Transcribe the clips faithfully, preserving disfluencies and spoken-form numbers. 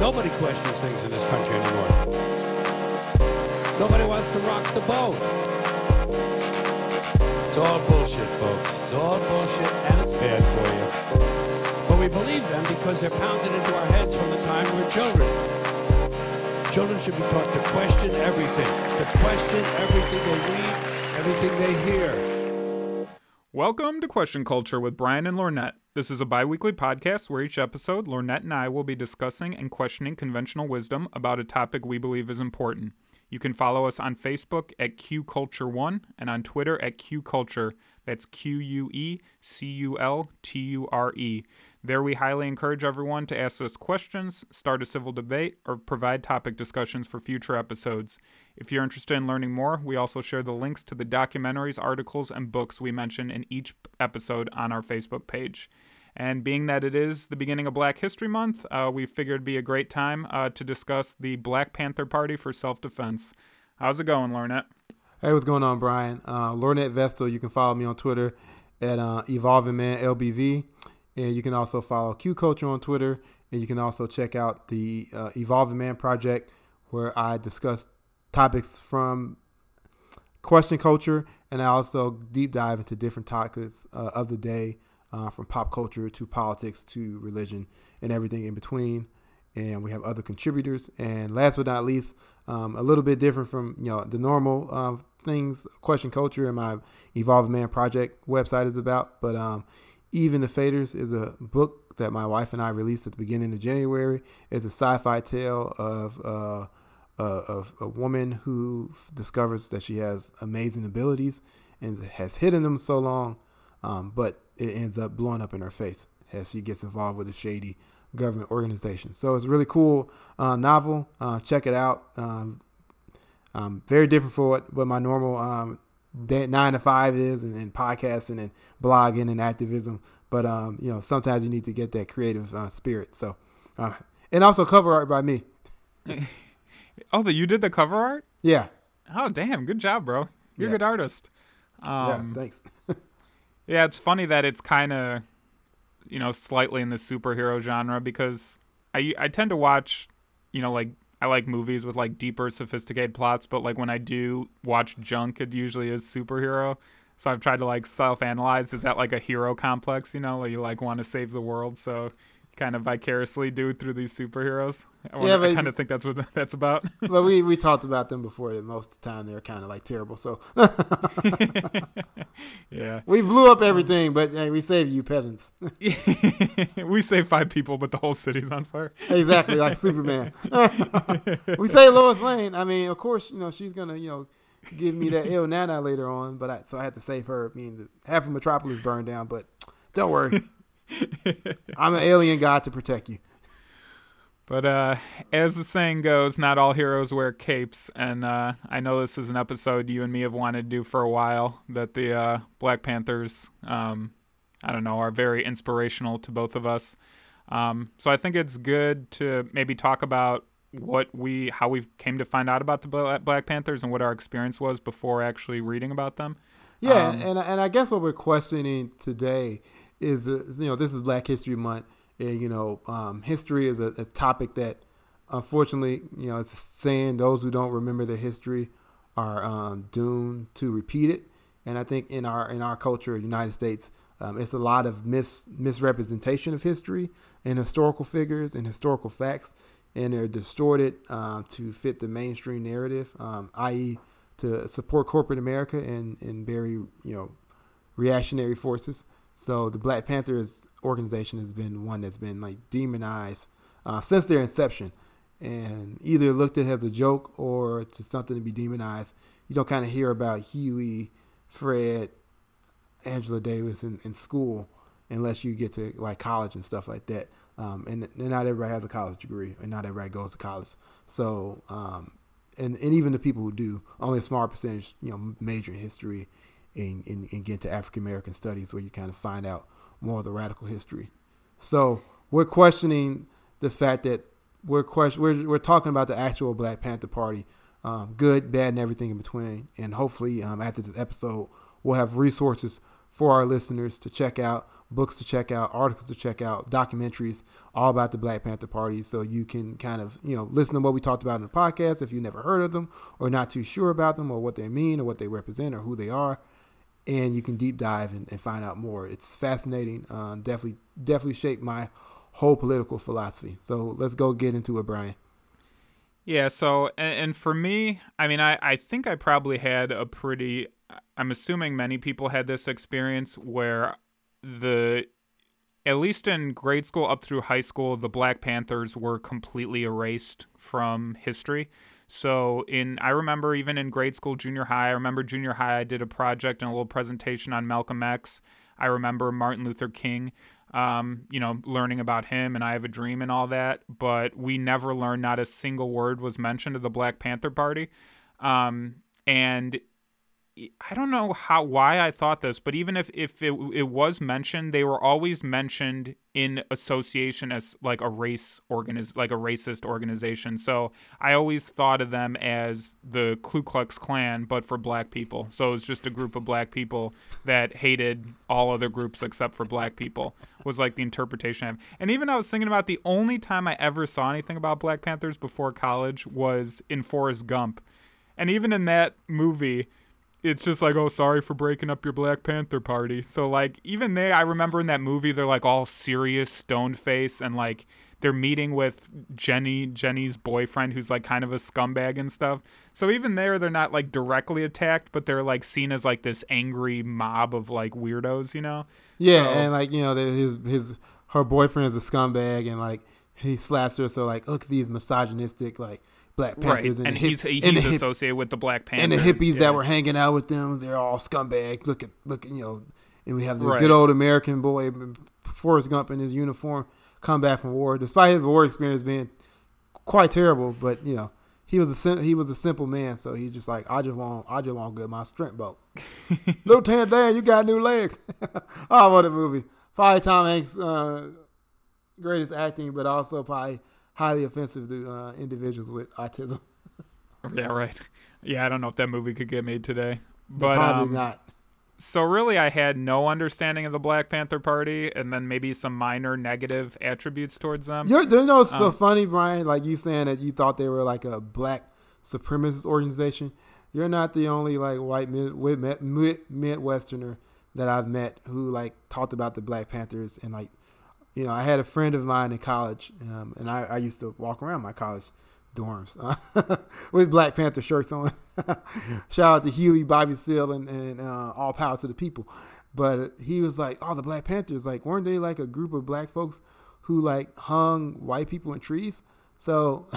Nobody questions things in this country anymore. Nobody wants to rock the boat. It's all bullshit, folks. It's all bullshit, and it's bad for you. But we believe them because they're pounded into our heads from the time we're children. Children should be taught to question everything, to question everything they read, everything they hear. Welcome to Question Culture with Brian and Lornette. This is a bi-weekly podcast where each episode, Lornette and I will be discussing and questioning conventional wisdom about a topic we believe is important. You can follow us on Facebook at Q Culture one and on Twitter at Q Culture. That's Q U E C U L T U R E. There we highly encourage everyone to ask us questions, start a civil debate, or provide topic discussions for future episodes. If you're interested in learning more, we also share the links to the documentaries, articles, and books we mention in each episode on our Facebook page. And being that it is the beginning of Black History Month, uh, we figured it'd be a great time uh, to discuss the Black Panther Party for Self-Defense. How's it going, Lornette? Hey, what's going on, Brian? Uh, Lornette Vestal. You can follow me on Twitter at uh, Evolving Man L B V. And you can also follow Q Culture on Twitter. And you can also check out the uh, Evolving Man Project, where I discuss topics from Question Culture. And I also deep dive into different topics uh, of the day, uh, from pop culture to politics to religion and everything in between. And we have other contributors. And last but not least, um, a little bit different from, you know, the normal uh, things Question Culture and my Evolving Man Project website is about. But um Even the Faders is a book that my wife and I released at the beginning of January. It's a sci-fi tale of, uh, uh, of a woman who f- discovers that she has amazing abilities and has hidden them so long, um, but it ends up blowing up in her face as she gets involved with a shady government organization. So it's a really cool uh, novel. Uh, check it out. Um, um, very different from what, what my normal um that nine to five is, and, and podcasting and blogging and activism. But, um, you know, sometimes you need to get that creative uh, spirit. So, uh, and also cover art by me. Oh, the, you did the cover art? Yeah. Oh, damn. Good job, bro. You're yeah. a good artist. Um, yeah, thanks. Yeah, it's funny that it's kind of, you know, slightly in the superhero genre, because I, I tend to watch, you know, like, I like movies with, like, deeper, sophisticated plots, but, like, when I do watch junk, it usually is superhero. So I've tried to, like, self-analyze. Is that, like, a hero complex, you know? Like, you, like, want to save the world, so you kind of vicariously do through these superheroes. I, wonder, yeah, but, I kind of think that's what that's about. But we, we talked about them before. Most of the time, they're kind of, like, terrible, so. Yeah. We blew up everything, but hey, we saved you peasants. We saved five people, but the whole city's on fire. Exactly, like Superman. We saved Lois Lane. I mean, of course, you know, she's going to, you know, give me that ill nana later on, but I, so I had to save her. I mean, half of Metropolis burned down, but don't worry. I'm an alien god to protect you. But uh, as the saying goes, not all heroes wear capes, and uh, I know this is an episode you and me have wanted to do for a while, that the uh, Black Panthers, um, I don't know, are very inspirational to both of us. Um, so I think it's good to maybe talk about what we, how we came to find out about the Black Panthers and what our experience was before actually reading about them. Yeah, um, and, and I guess what we're questioning today is, you know, this is Black History Month. You know, um, history is a, a topic that, unfortunately, you know, it's a saying, those who don't remember their history are um, doomed to repeat it. And I think in our in our culture, United States, um, it's a lot of mis misrepresentation of history and historical figures and historical facts, and they're distorted uh, to fit the mainstream narrative, um, that is, to support corporate America and and very, you know, reactionary forces. So the Black Panthers organization has been one that's been, like, demonized uh, since their inception, and either looked at as a joke or to something to be demonized. You don't kind of hear about Huey, Fred, Angela Davis in, in school unless you get to, like, college and stuff like that. Um, and, and not everybody has a college degree, and not everybody goes to college. So, um, and, and even the people who do, only a small percentage, you know, major in history. And, and, and get to African-American studies, where you kind of find out more of the radical history. So we're questioning the fact that we're question we're, we're talking about the actual Black Panther Party, um, good, bad, and everything in between. And hopefully um, after this episode, we'll have resources for our listeners to check out, books to check out, articles to check out, documentaries all about the Black Panther Party. So you can kind of, you know, listen to what we talked about in the podcast if you never heard of them or not too sure about them or what they mean or what they represent or who they are. And you can deep dive and, and find out more. It's fascinating. Uh, definitely, definitely shaped my whole political philosophy. So let's go get into it, Brian. Yeah. So, and, and for me, I mean, I, I think I probably had a pretty, I'm assuming many people had this experience where the, at least in grade school up through high school, the Black Panthers were completely erased from history. So in, I remember even in grade school, junior high, I remember junior high, I did a project and a little presentation on Malcolm X. I remember Martin Luther King, um, you know, learning about him and I Have a Dream and all that, but we never learned, not a single word was mentioned of the Black Panther Party. Um, and I don't know how, why I thought this, but even if, if it, it was mentioned, they were always mentioned in association as like a race organiz, like a racist organization. So I always thought of them as the Ku Klux Klan, but for black people. So it's just a group of black people that hated all other groups except for black people, was like the interpretation I have. And even I was thinking about the only time I ever saw anything about Black Panthers before college was in Forrest Gump. And even in that movie, it's just like, oh, sorry for breaking up your Black Panther Party. So, like, even they, I remember in that movie, they're, like, all serious, stone-faced, and, like, they're meeting with Jenny, Jenny's boyfriend, who's, like, kind of a scumbag and stuff. So even there, they're not, like, directly attacked, but they're, like, seen as, like, this angry mob of, like, weirdos, you know? Yeah, so, and, like, you know, his his her boyfriend is a scumbag, and, like, he slaps her, so, like, look at these misogynistic, like, Black Panthers, right. and, and hip, he's, he's and hip, associated with the Black Panthers. And the hippies yeah. that were hanging out with them, they're all scumbags. Look at, look at, you know, and we have the right. good old American boy, Forrest Gump, in his uniform, come back from war, despite his war experience being quite terrible. But, you know, he was a, he was a simple man, so he's just like, I just want, I just want good, my strength boat. Lieutenant Dan, you got new legs. Oh, what a movie. Probably Tom Hanks' uh, greatest acting, but also probably highly offensive to uh, individuals with autism. Yeah, right. Yeah, I don't know if that movie could get made today. But, probably um, not. So really, I had no understanding of the Black Panther Party, and then maybe some minor negative attributes towards them. You're, you know, it's um, so funny, Brian, like you saying that you thought they were like a black supremacist organization. You're not the only like white mid, mid, mid, Midwesterner that I've met who like talked about the Black Panthers and like, you know, I had a friend of mine in college, um, and I, I used to walk around my college dorms uh, with Black Panther shirts on. Shout out to Huey, Bobby Seale, and, and uh, all power to the people. But he was like, oh, the Black Panthers, like, weren't they like a group of black folks who, like, hung white people in trees? So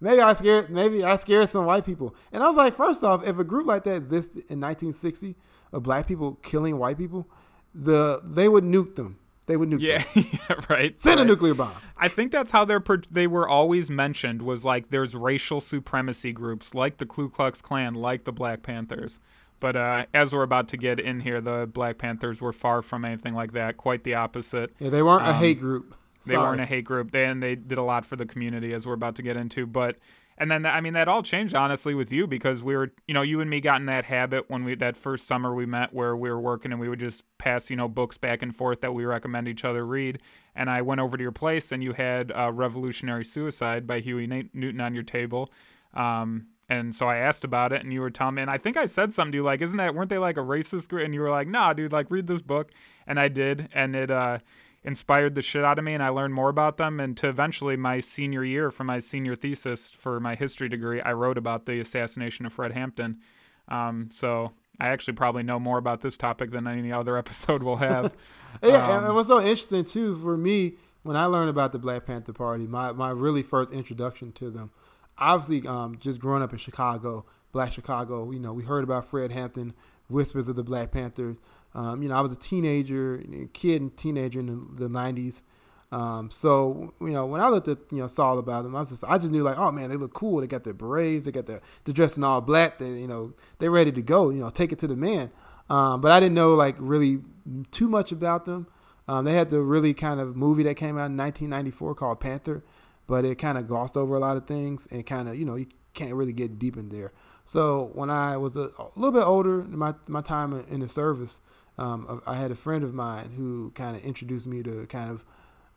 maybe I scared maybe I scared some white people. And I was like, first off, if a group like that existed in nineteen sixty of black people killing white people, the they would nuke them. They would nuke yeah, them. Yeah, right. Send right. a nuclear bomb. I think that's how they're they were always mentioned, was like there's racial supremacy groups like the Ku Klux Klan, like the Black Panthers. But uh, as we're about to get in here, the Black Panthers were far from anything like that. Quite the opposite. Yeah, they weren't um, a hate group. Sorry. They weren't a hate group. They, and they did a lot for the community, as we're about to get into. But and then, I mean, that all changed, honestly, with you, because we were, you know, you and me got in that habit when we, that first summer we met, where we were working and we would just pass, you know, books back and forth that we recommend each other read. And I went over to your place and you had uh, Revolutionary Suicide by Huey Newton on your table. Um, and so I asked about it and you were telling me, and I think I said something to you like, isn't that, weren't they like a racist group? And you were like, nah, dude, like read this book. And I did. And it, uh, inspired the shit out of me, and I learned more about them, and to eventually my senior year, for my senior thesis for my history degree, I wrote about the assassination of Fred Hampton. Um, so I actually probably know more about this topic than any other episode we'll have. yeah, um, and what's so interesting too for me, when I learned about the Black Panther Party, my, my really first introduction to them, obviously um, just growing up in Chicago, Black Chicago, you know, we heard about Fred Hampton, whispers of the Black Panthers. Um, you know, I was a teenager, kid and teenager in the, the nineties. Um, so, you know, when I looked at, you know, saw all about them, I was just, I just knew like, oh man, they look cool. They got their berets, they got their, they're dressed in all black. They, you know, they're ready to go, you know, take it to the man. Um, but I didn't know like really too much about them. Um, they had the really kind of movie that came out in nineteen ninety-four called Panther, but it kind of glossed over a lot of things and kind of, you know, you can't really get deep in there. So when I was a, a little bit older, my, my time in the service, Um, I had a friend of mine who kind of introduced me to kind of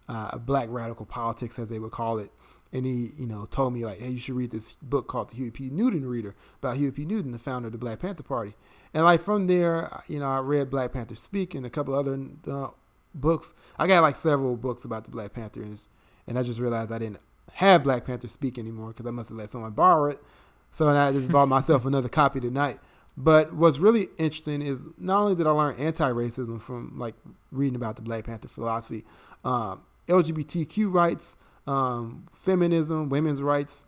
uh, black radical politics, as they would call it. And he, you know, told me, like, hey, you should read this book called The Huey P. Newton Reader about Huey P. Newton, the founder of the Black Panther Party. And, like, from there, you know, I read Black Panther Speak and a couple other uh, books. I got, like, several books about the Black Panthers. And I just realized I didn't have Black Panther Speak anymore because I must have let someone borrow it. So I just bought myself another copy tonight. But what's really interesting is not only did I learn anti-racism from, like, reading about the Black Panther philosophy, um, L G B T Q rights, um, feminism, women's rights,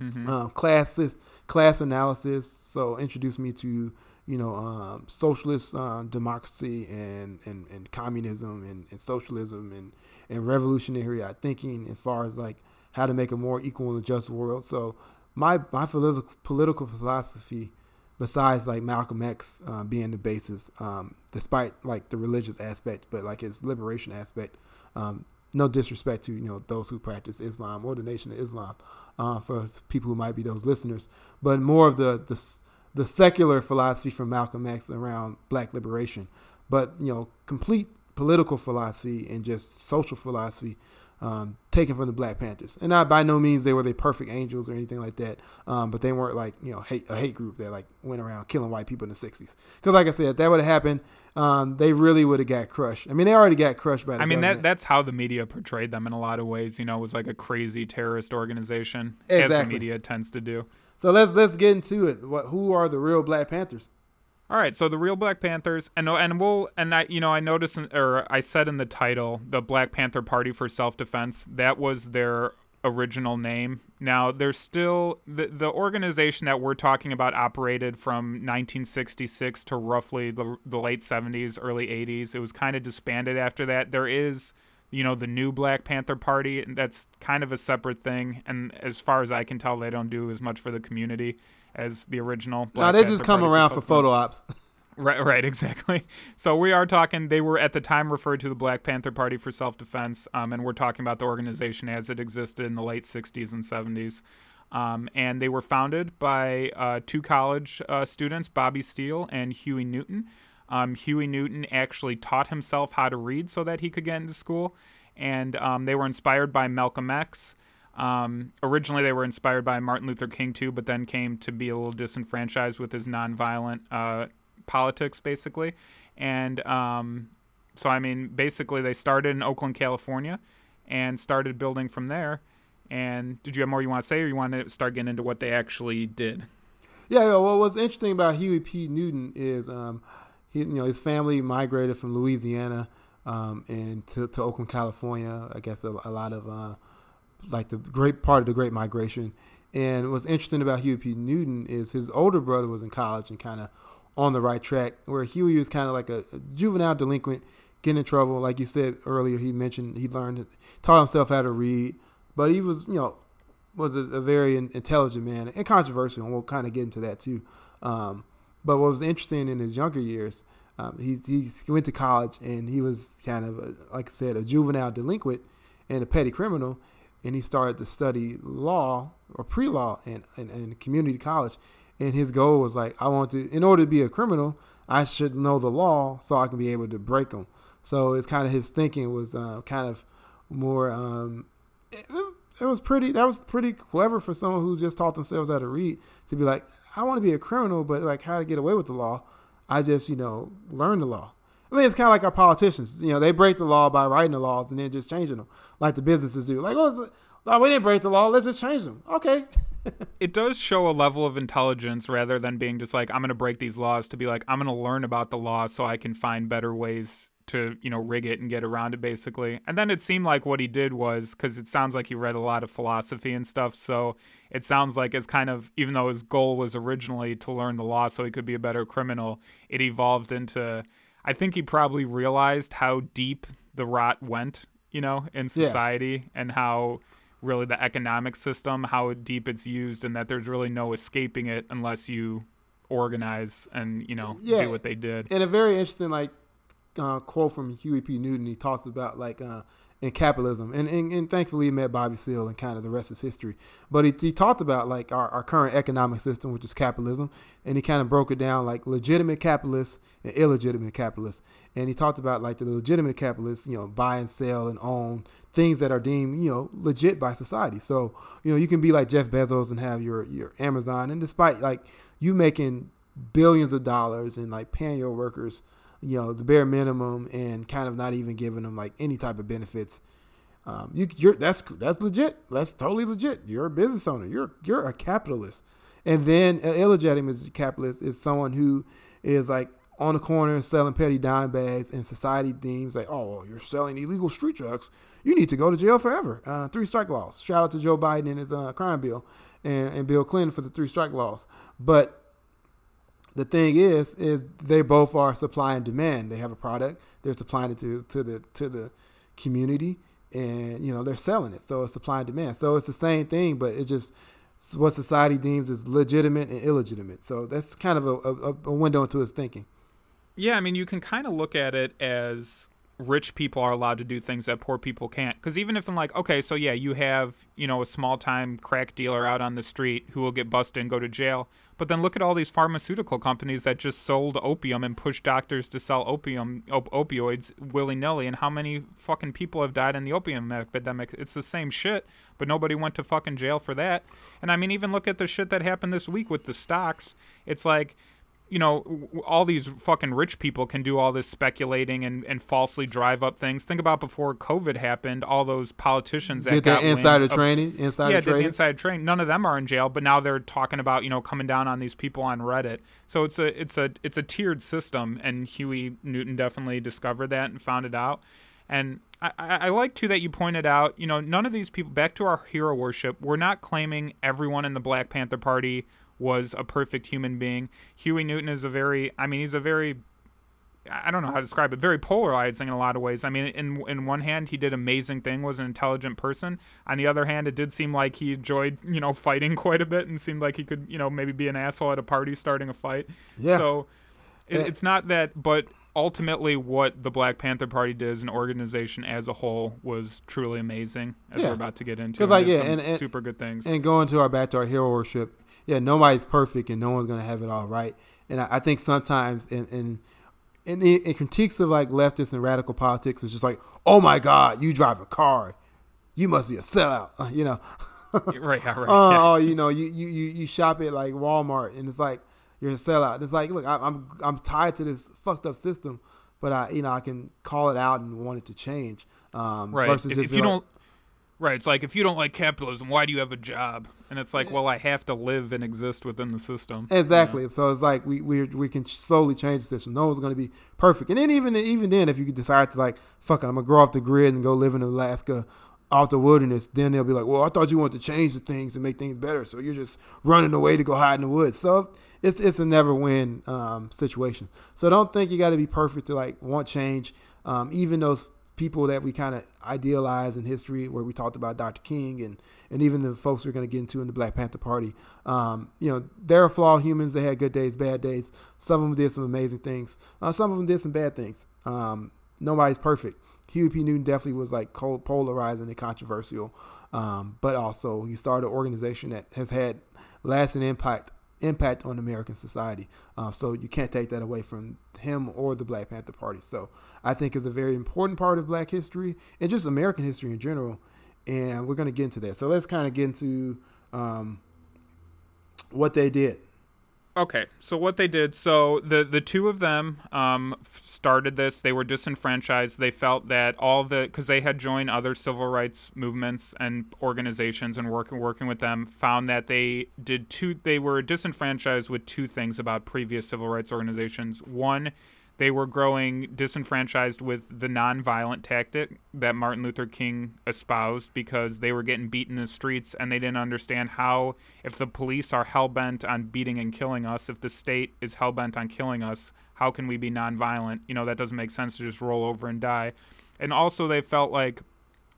mm-hmm. um, classes, class analysis. So introduced me to, you know, um, socialist uh, democracy and, and, and communism and, and socialism and, and revolutionary thinking as far as, like, how to make a more equal and just world. So my, my political political philosophy, besides, like, Malcolm X uh, being the basis, um, despite, like, the religious aspect, but, like, his liberation aspect, um, no disrespect to, you know, those who practice Islam or the Nation of Islam, uh, for people who might be those listeners, but more of the, the the secular philosophy from Malcolm X around black liberation. But, you know, complete political philosophy and just social philosophy um, taken from the Black Panthers. And not by no means they were the perfect angels or anything like that. Um, but they weren't, like, you know, hate, a hate group that, like, went around killing white people in the sixties. Cause like I said, if that would have happened, um, they really would have got crushed. I mean, they already got crushed by the I mean, government. that that's how the media portrayed them in a lot of ways, you know, it was like a crazy terrorist organization. Exactly. As the media tends to do. So let's, let's get into it. What, who are the real Black Panthers? All right, so the real Black Panthers, and and we'll and I you know I noticed in, or I said in the title, the Black Panther Party for Self-Defense. That was their original name. Now there's still the the organization that we're talking about operated from nineteen sixty-six to roughly the, the late seventies, early eighties. It was kind of disbanded after that. There is, you know, the new Black Panther Party, and that's kind of a separate thing. And as far as I can tell, they don't do as much for the community as the original Black Panther. No, they just come around for photo ops. Right, right, exactly. So we are talking, they were at the time referred to the Black Panther Party for Self-Defense, um, and we're talking about the organization as it existed in the late sixties and seventies. Um, and they were founded by uh, two college uh, students, Bobby Seale and Huey Newton. Um, Huey Newton actually taught himself how to read so that he could get into school, and um, they were inspired by Malcolm X. Um, originally they were inspired by Martin Luther King too, but then came to be a little disenfranchised with his nonviolent, uh, politics basically. And, um, so, I mean, basically they started in Oakland, California and started building from there. And did you have more you want to say, or you want to start getting into what they actually did? Yeah. Well, what's interesting about Huey P. Newton is, um, he, you know, his family migrated from Louisiana, um, and to, to Oakland, California, I guess a, a lot of, uh, like the great part of the Great Migration. And what's interesting about Huey P. Newton is his older brother was in college and kind of on the right track, where Huey was kind of like a juvenile delinquent, getting in trouble. Like you said earlier, he mentioned he learned, taught himself how to read, but he was, you know, was a, a very intelligent man and controversial. And we'll kind of get into that too. Um, but what was interesting in his younger years, um, he, he went to college and he was kind of, a, like I said, a juvenile delinquent and a petty criminal. And he started to study law or pre-law in, in, in community college. And his goal was like, I want to, in order to be a criminal, I should know the law so I can be able to break them. So it's kind of his thinking was uh, kind of more, um, it, it was pretty, that was pretty clever for someone who just taught themselves how to read to be like, I want to be a criminal, but like how to get away with the law. I just, you know, learn the law. I mean, it's kind of like our politicians. You know, they break the law by writing the laws and then just changing them, like the businesses do. Like, oh, no, we didn't break the law. Let's just change them. Okay. It does show a level of intelligence rather than being just like, I'm going to break these laws, to be like, I'm going to learn about the law so I can find better ways to, you know, rig it and get around it, basically. And then it seemed like what he did was, because it sounds like he read a lot of philosophy and stuff, so it sounds like it's kind of, even though his goal was originally to learn the law so he could be a better criminal, it evolved into... I think he probably realized how deep the rot went, you know, in society, yeah. And how really the economic system, how deep it's used, and that there's really no escaping it unless you organize and, you know, yeah. Do what they did. And a very interesting, like, uh, quote from Huey P. Newton, he talks about, like, uh, in capitalism. And, and, and thankfully he met Bobby Seale, and kind of the rest is history. But he, he talked about like our, our current economic system, which is capitalism. And he kind of broke it down like legitimate capitalists and illegitimate capitalists. And he talked about like the legitimate capitalists, you know, buy and sell and own things that are deemed, you know, legit by society. So, you know, you can be like Jeff Bezos and have your, your Amazon. And despite like you making billions of dollars and like paying your workers, you know, the bare minimum and kind of not even giving them like any type of benefits. Um, you, you're that's that's legit. That's totally legit. You're a business owner. You're you're a capitalist. And then an illegitimate capitalist is someone who is like on the corner selling petty dime bags, and society deems like, oh, you're selling illegal street drugs. You need to go to jail forever. Uh, three strike laws. Shout out to Joe Biden and his uh, crime bill, and, and Bill Clinton for the three strike laws. But the thing is, is they both are supply and demand. They have a product, they're supplying it to, to the to the community, and you know they're selling it. So it's supply and demand. So it's the same thing, but it just what society deems is legitimate and illegitimate. So that's kind of a, a, a window into his thinking. Yeah, I mean, you can kind of look at it as rich people are allowed to do things that poor people can't. Because even if I'm like, okay, so yeah, you have, you know, a small-time crack dealer out on the street who will get busted and go to jail. But then look at all these pharmaceutical companies that just sold opium and pushed doctors to sell opium op- opioids willy-nilly. And how many fucking people have died in the opium epidemic? It's the same shit, but nobody went to fucking jail for that. And I mean, even look at the shit that happened this week with the stocks. It's like, you know, all these fucking rich people can do all this speculating and, and falsely drive up things. Think about before COVID happened, all those politicians that did got insider training, insider yeah, training. Did insider training. None of them are in jail, but now they're talking about, you know, coming down on these people on Reddit. So it's a it's a it's a tiered system, and Huey Newton definitely discovered that and found it out. And I, I like, too, that you pointed out, you know, none of these people, back to our hero worship, we're not claiming everyone in the Black Panther Party was a perfect human being. Huey Newton is a very, I mean, he's a very, I don't know how to describe it, very polarizing in a lot of ways. I mean, in in one hand, he did amazing thing, was an intelligent person. On the other hand, it did seem like he enjoyed, you know, fighting quite a bit and seemed like he could, you know, maybe be an asshole at a party starting a fight. Yeah. So it, yeah. it's not that, but ultimately what the Black Panther Party did as an organization as a whole was truly amazing, as yeah. we're about to get into. Like, yeah, and, and, super good things. And going to our back to our hero worship, yeah, nobody's perfect and no one's going to have it all right. And I, I think sometimes in, in, in, in critiques of like leftist and radical politics, it's just like, oh my God, you drive a car. You must be a sellout, you know. Right, yeah, right. Oh, yeah. oh, you know, you, you, you shop at like Walmart and it's like, you're a sellout. It's like, look, I, I'm I'm tied to this fucked up system, but I, you know, I can call it out and want it to change. Um, right. Versus if, if you like, don't. Right. It's like, if you don't like capitalism, why do you have a job? And it's like, well, I have to live and exist within the system. Exactly. You know? So it's like we we we can slowly change the system. No one's going to be perfect. And then even even then, if you decide to like, fuck it, I'm going to grow off the grid and go live in Alaska off the wilderness, then they'll be like, well, I thought you wanted to change the things and make things better. So you're just running away to go hide in the woods. So it's it's a never win um, situation. So don't think you got to be perfect to like want change. Um, even those people that we kind of idealize in history, where we talked about Doctor King and, and even the folks we're going to get into in the Black Panther Party. Um, you know, they're flawed humans. They had good days, bad days. Some of them did some amazing things. Uh, some of them did some bad things. Um, nobody's perfect. Huey P. Newton definitely was like cold, polarizing and controversial. Um, but also he started an organization that has had lasting impact impact on American society. Um, so you can't take that away from him or the Black Panther Party. So I think is a very important part of Black history and just American history in general. And we're going to get into that. So let's kind of get into um, what they did. Okay, so what they did, so the, the two of them um, started this. They were disenfranchised. They felt that all the, because they had joined other civil rights movements and organizations and work, working with them, found that they did two, they were disenfranchised with two things about previous civil rights organizations. One, they were growing disenfranchised with the nonviolent tactic that Martin Luther King espoused because they were getting beaten in the streets and they didn't understand how, if the police are hell-bent on beating and killing us, if the state is hell-bent on killing us, how can we be nonviolent? You know, that doesn't make sense to just roll over and die. And also they felt like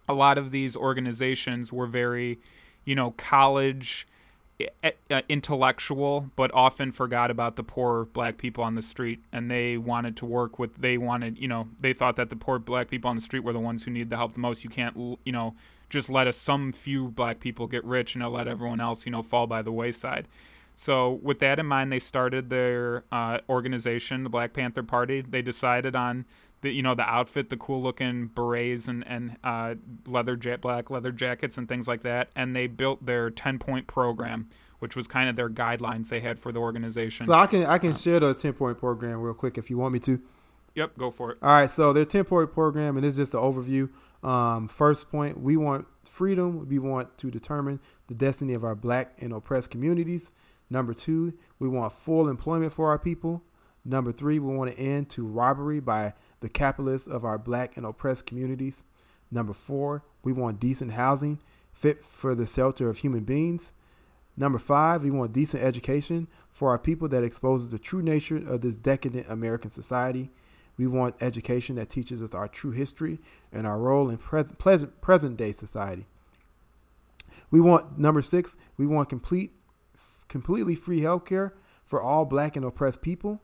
a lot of these organizations were very, you know, college intellectual, but often forgot about the poor black people on the street. And they wanted to work with, they wanted, you know, they thought that the poor black people on the street were the ones who needed the help the most. You can't, you know, just let us, some few black people get rich and let everyone else, you know, fall by the wayside. So with that in mind, they started their uh, organization, the Black Panther Party. They decided on the, you know, the outfit, the cool looking berets and, and uh, leather ja- black leather jackets and things like that. And they built their ten-point program, which was kind of their guidelines they had for the organization. So I can I can uh, share the ten-point program real quick if you want me to. Yep, go for it. All right, so their ten-point program, and it's just an overview. Um, first point, we want freedom. We want to determine the destiny of our black and oppressed communities. Number two, we want full employment for our people. Number three, we want an end to robbery by the capitalists of our black and oppressed communities. Number four, we want decent housing fit for the shelter of human beings. Number five, we want decent education for our people that exposes the true nature of this decadent American society. We want education that teaches us our true history and our role in present, pleasant, present day society. We want, number six, we want complete completely free healthcare for all black and oppressed people.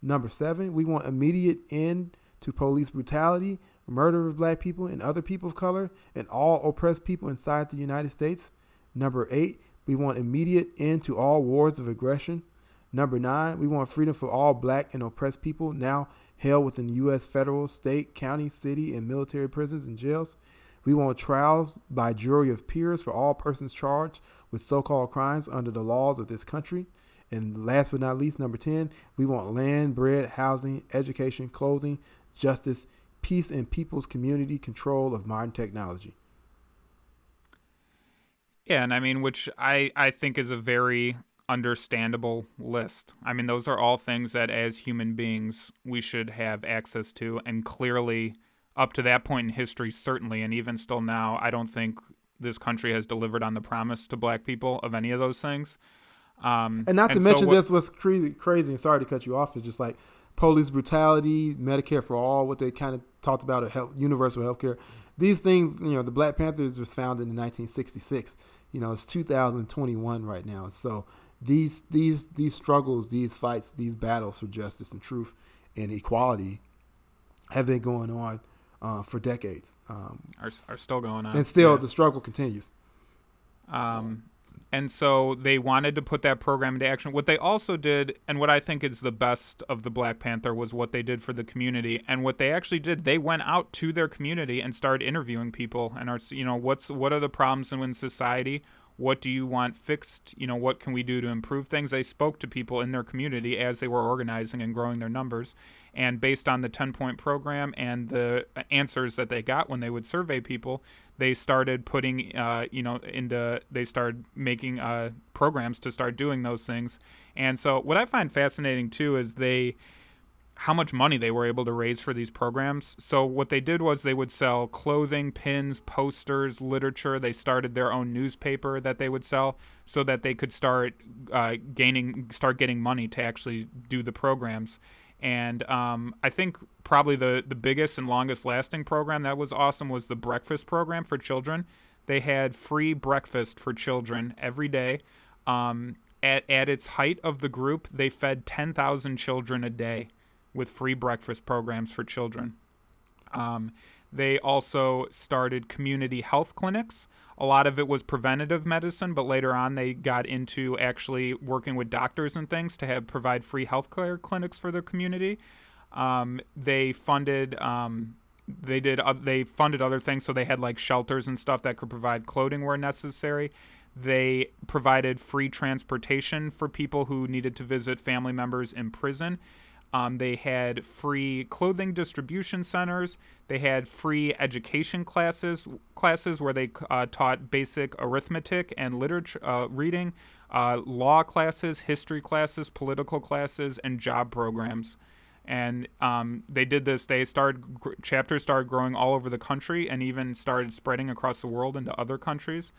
Number seven, we want immediate end to police brutality, murder of black people and other people of color, and all oppressed people inside the United States. Number eight, we want immediate end to all wars of aggression. Number nine, we want freedom for all black and oppressed people now held within U S federal, state, county, city, and military prisons and jails. We want trials by jury of peers for all persons charged with so-called crimes under the laws of this country. And last but not least, number ten, we want land, bread, housing, education, clothing, justice, peace, and people's community control of modern technology. Yeah, and I mean, which I, I think is a very understandable list. I mean, those are all things that as human beings we should have access to, and clearly up to that point in history, certainly, and even still now, I don't think this country has delivered on the promise to black people of any of those things. Um, and not and to mention so what, this was crazy, crazy, and sorry to cut you off, it's just like police brutality, Medicare for all, what they kind of talked about, health, universal health care. These things, you know, the Black Panthers was founded in nineteen sixty-six. You know, it's two thousand twenty-one right now. So these, these, these struggles, these fights, these battles for justice and truth and equality have been going on Uh, for decades, um, are are still going on, and still yeah. the struggle continues. Um, and so they wanted to put that program into action. What they also did, and what I think is the best of the Black Panther, was what they did for the community. And what they actually did, they went out to their community and started interviewing people. And are you know what's what are the problems in society? What do you want fixed? You know, what can we do to improve things? They spoke to people in their community as they were organizing and growing their numbers. And based on the ten-point program and the answers that they got when they would survey people, they started putting, uh, you know, into they started making uh, programs to start doing those things. And so what I find fascinating, too, is they how much money they were able to raise for these programs. So what they did was they would sell clothing, pins, posters, literature. They started their own newspaper that they would sell so that they could start uh, gaining, start getting money to actually do the programs. And um, I think probably the, the biggest and longest lasting program that was awesome was the breakfast program for children. They had free breakfast for children every day. Um, at, at its height of the group, they fed ten thousand children a day with free breakfast programs for children. Um, they also started community health clinics. A lot of it was preventative medicine, but later on they got into actually working with doctors and things to have provide free healthcare clinics for their community. Um, they funded, um, they did, uh, they funded other things, so they had like shelters and stuff that could provide clothing where necessary. They provided free transportation for people who needed to visit family members in prison. Um, they had free clothing distribution centers. They had free education classes, classes where they uh, taught basic arithmetic and literature uh, reading, uh, law classes, history classes, political classes, and job programs. And um, they did this. They started gr- chapters started growing all over the country and even started spreading across the world into other countries.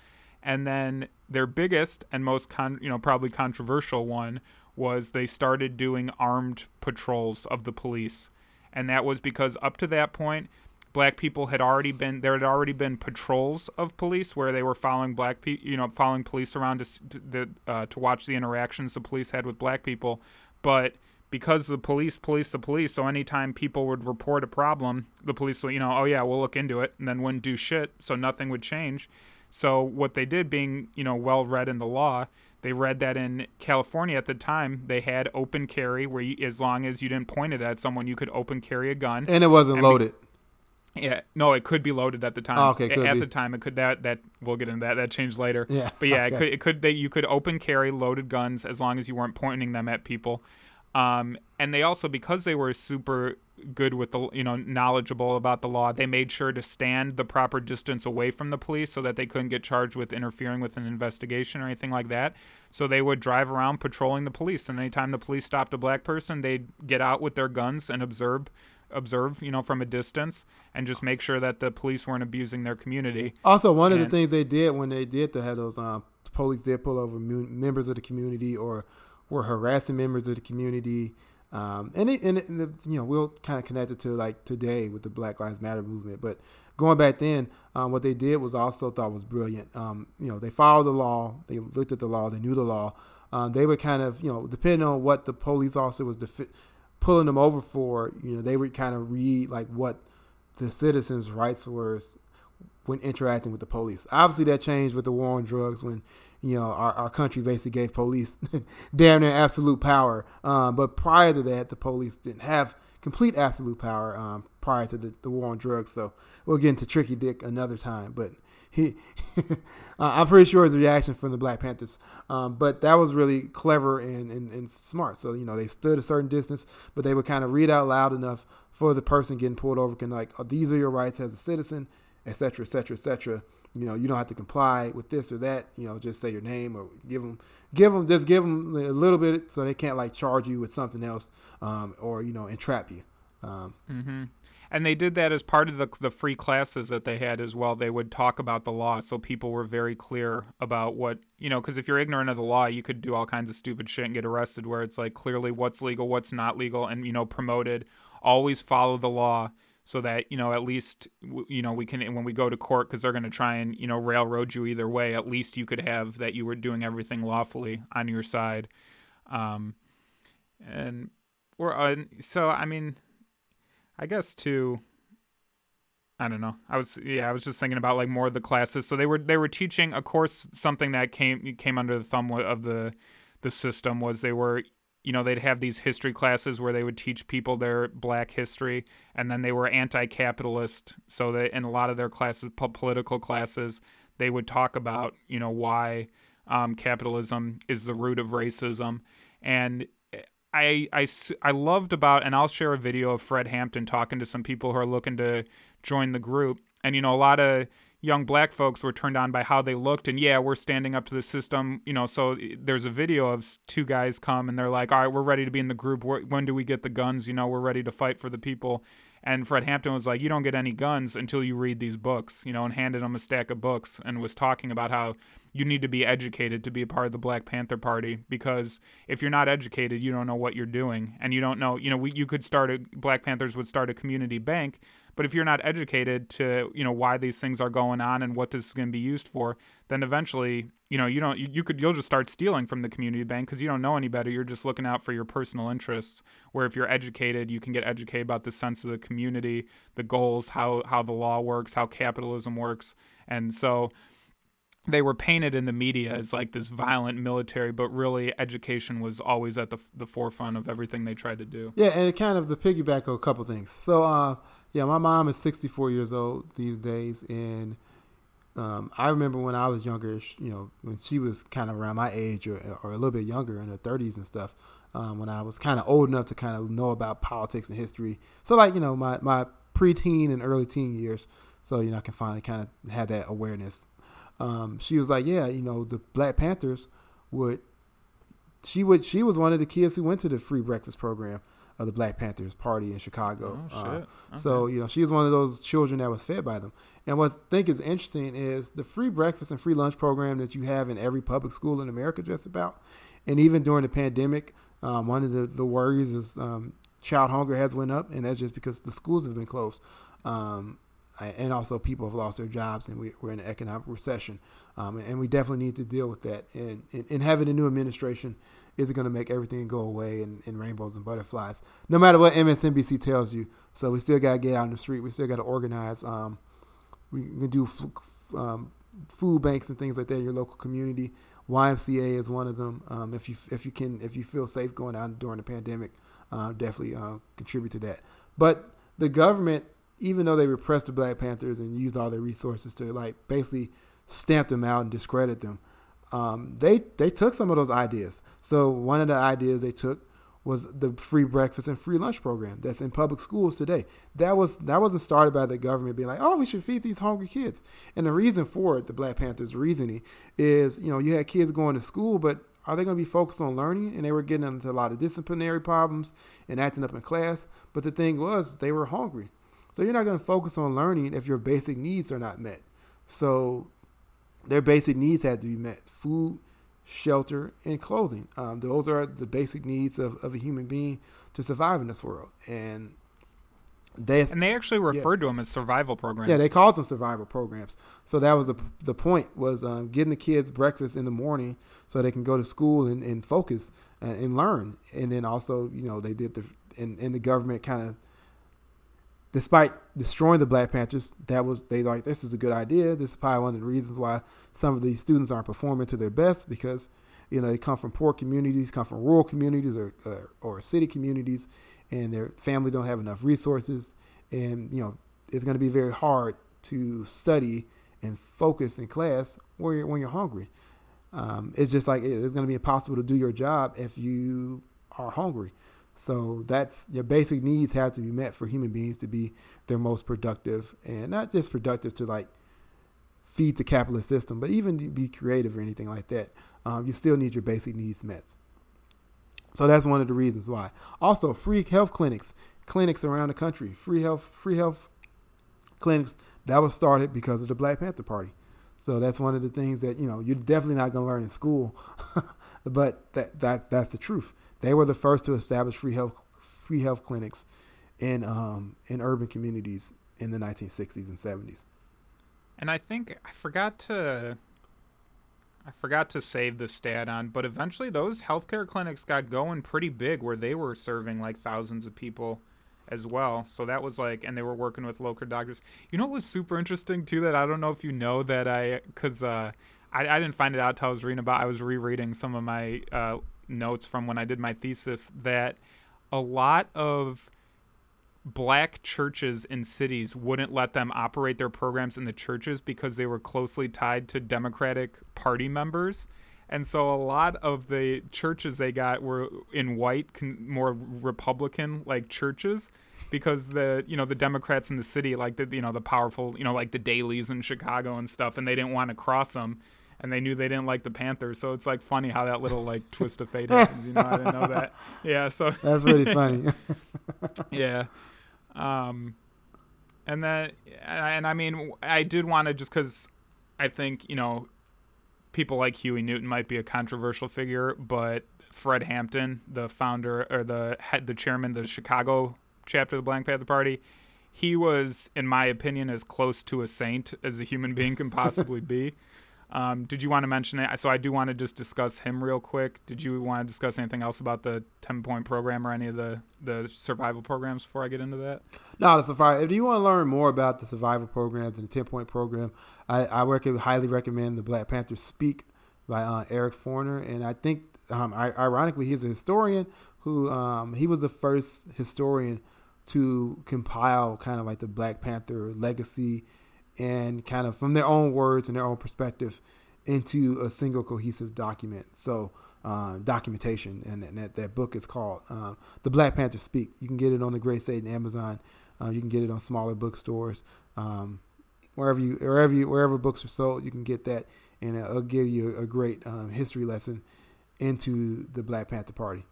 And then their biggest and most con- you know probably controversial one was they started doing armed patrols of the police. And that was because up to that point, black people had already been, there had already been patrols of police where they were following black people, you know, following police around to to, uh, to watch the interactions the police had with black people. But because the police police the police, so anytime people would report a problem, the police would, you know, oh yeah, we'll look into it, and then wouldn't do shit, so nothing would change. So what they did, being, you know, well-read in the law, they read that in California at the time, they had open carry, where you, as long as you didn't point it at someone, you could open carry a gun. And it wasn't and loaded. Be, yeah, no, it could be loaded at the time. Oh, okay, could at be. the time, it could that that we'll get into that. That changed later. Yeah, but yeah, okay. it could it could they you could open carry loaded guns as long as you weren't pointing them at people. Um, and they also, because they were super good with the, you know, knowledgeable about the law, they made sure to stand the proper distance away from the police so that they couldn't get charged with interfering with an investigation or anything like that. So they would drive around patrolling the police, and anytime the police stopped a black person, they'd get out with their guns and observe, observe, you know, from a distance, and just make sure that the police weren't abusing their community. Also, one and, of the things they did when they did to have those, um, police did pull over members of the community or were harassing members of the community. Um, and, it, and, it, and it, you know, we'll kind of connect it to like today with the Black Lives Matter movement. But going back then, um, what they did was also thought was brilliant. Um, you know, they followed the law. They looked at the law. They knew the law. Um, they would kind of, you know, depending on what the police officer was defi- pulling them over for, you know, they would kind of read like what the citizens' rights were when interacting with the police. Obviously, that changed with the war on drugs when, you know, our, our country basically gave police damn near absolute power. Um, but prior to that, the police didn't have complete absolute power um, prior to the, the war on drugs. So we'll get into Tricky Dick another time. But he, uh, I'm pretty sure it's a reaction from the Black Panthers. Um, but that was really clever and, and, and smart. So, you know, they stood a certain distance, but they would kind of read out loud enough for the person getting pulled over can like, oh, these are your rights as a citizen, et cetera, et cetera, et cetera. You know, you don't have to comply with this or that. You know, just say your name or give them, give them, just give them a little bit so they can't like charge you with something else, um, or, you know, entrap you. Um, mm-hmm. And they did that as part of the the free classes that they had as well. They would talk about the law, so people were very clear about what, you know, because if you're ignorant of the law, you could do all kinds of stupid shit and get arrested. Where it's like clearly what's legal, what's not legal, and, you know, promoted. Always follow the law. So that, you know, at least, you know, we can, when we go to court, because they're going to try and, you know, railroad you either way, at least you could have that you were doing everything lawfully on your side. Um, and we're uh, so, I mean, I guess too, I don't know. I was, yeah, I was just thinking about like more of the classes. So they were, they were teaching, of course, something that came, came under the thumb of the, the system was they were, you know, they'd have these history classes where they would teach people their black history, and then they were anti-capitalist. So that in a lot of their classes, po- political classes, they would talk about, you know, why um, capitalism is the root of racism. And I, I, I loved about, and I'll share a video of Fred Hampton talking to some people who are looking to join the group. And, you know, a lot of young black folks were turned on by how they looked, and yeah, we're standing up to the system, you know. So there's a video of two guys come and they're like, all right, we're ready to be in the group. We're, when do we get the guns? You know, we're ready to fight for the people. And Fred Hampton was like, you don't get any guns until you read these books, you know, and handed them a stack of books and was talking about how you need to be educated to be a part of the Black Panther Party, because if you're not educated, you don't know what you're doing, and you don't know, you know, we, you could start a, Black Panthers would start a community bank, but if you're not educated to, you know, why these things are going on and what this is going to be used for, then eventually, you know, you don't, you, you could, you'll just start stealing from the community bank because you don't know any better. You're just looking out for your personal interests, where if you're educated, you can get educated about the sense of the community, the goals, how, how the law works, how capitalism works. And so they were painted in the media as like this violent military, but really education was always at the the forefront of everything they tried to do. Yeah. And it kind of the piggyback on a couple things. So, uh, yeah, my mom is sixty-four years old these days, and um, I remember when I was younger, you know, when she was kind of around my age or, or a little bit younger in her thirties and stuff, um, when I was kind of old enough to kind of know about politics and history. So, like, you know, my, my preteen and early teen years, so, you know, I can finally kind of have that awareness. Um, she was like, yeah, you know, the Black Panthers would, she would, she was one of the kids who went to the free breakfast program of the Black Panthers Party in Chicago. Oh, shit. Okay. Uh, so, you know, she was one of those children that was fed by them. And what I think is interesting is the free breakfast and free lunch program that you have in every public school in America just about. And even during the pandemic, um, one of the, the worries is um, child hunger has went up, and that's just because the schools have been closed. Um, and also people have lost their jobs, and we, we're in an economic recession. Um, and we definitely need to deal with that. And, and, and having a new administration isn't going to make everything go away in, in rainbows and butterflies, no matter what M S N B C tells you. So we still got to get out on the street. We still got to organize. Um, we can do f- um, food banks and things like that in your local community. Y M C A is one of them. Um, if you if you can if you feel safe going out during the pandemic, uh, definitely uh, contribute to that. But the government, even though they repressed the Black Panthers and used all their resources to like basically stamp them out and discredit them, um, they they took some of those ideas. So one of the ideas they took was the free breakfast and free lunch program that's in public schools today. That was that wasn't started by the government being like, oh, we should feed these hungry kids. And the reason for it, the Black Panthers' reasoning, is, you know, you had kids going to school, but are they going to be focused on learning? And they were getting into a lot of disciplinary problems and acting up in class. But the thing was, they were hungry. So you're not going to focus on learning if your basic needs are not met. So their basic needs had to be met: food, shelter, and clothing. Um, those are the basic needs of, of a human being to survive in this world. And they and they actually referred yeah. to them as survival programs. Yeah, they called them survival programs. So that was the the point, was um, getting the kids breakfast in the morning so they can go to school and, and focus and, and learn. And then also, you know, they did the and, and the government kind of, despite destroying the Black Panthers, that was they like, this is a good idea. This is probably one of the reasons why some of these students aren't performing to their best, because, you know, they come from poor communities, come from rural communities or or, or city communities, and their family don't have enough resources. And, you know, it's going to be very hard to study and focus in class when you're, when you're hungry. Um, it's just like it's going to be impossible to do your job if you are hungry. So that's your basic needs have to be met for human beings to be their most productive, and not just productive to like feed the capitalist system, but even to be creative or anything like that. Um, you still need your basic needs met. So that's one of the reasons why. Also, free health clinics, clinics around the country, free health, free health clinics that was started because of the Black Panther Party. So that's one of the things that, you know, you're definitely not going to learn in school, but that, that that's the truth. They were the first to establish free health free health clinics in um, in urban communities in the nineteen sixties and seventies. And I think I forgot to I forgot to save the stat on, but eventually those healthcare clinics got going pretty big, where they were serving like thousands of people as well. So that was like, and they were working with local doctors. You know what was super interesting too, that I don't know if you know that I, because uh, I, I didn't find it out until I was reading about, I was rereading some of my uh, notes from when I did my thesis, that a lot of black churches in cities wouldn't let them operate their programs in the churches because they were closely tied to Democratic Party members. And so a lot of the churches they got were in white, more Republican like churches, because the, you know, the Democrats in the city, like the, you know, the powerful, you know, like the Dailies in Chicago and stuff, and they didn't want to cross them. And they knew they didn't like the Panthers, so it's like funny how that little like twist of fate happens. You know, I didn't know that. Yeah, so that's really funny. yeah, um, and that, and I mean, I did want to, just because I think, you know, people like Huey Newton might be a controversial figure, but Fred Hampton, the founder or the head, the chairman of the Chicago chapter of the Black Panther Party, he was, in my opinion, as close to a saint as a human being can possibly be. Um, did you want to mention it? So I do want to just discuss him real quick. Did you want to discuss anything else about the ten-point program or any of the, the survival programs before I get into that? No, the survival. If you want to learn more about the survival programs and the ten-point program, I, I work, highly recommend the Black Panther Speak by uh, Eric Forner. And I think, um, I, ironically, he's a historian who um, he was the first historian to compile kind of like the Black Panther legacy, and kind of from their own words and their own perspective into a single cohesive document. So uh, documentation, and, and that, that book is called um, The Black Panther Speak. You can get it on the Great Satan Amazon. Uh, you can get it on smaller bookstores. Um, wherever you, wherever you, wherever books are sold, you can get that, and it'll give you a great um, history lesson into the Black Panther Party.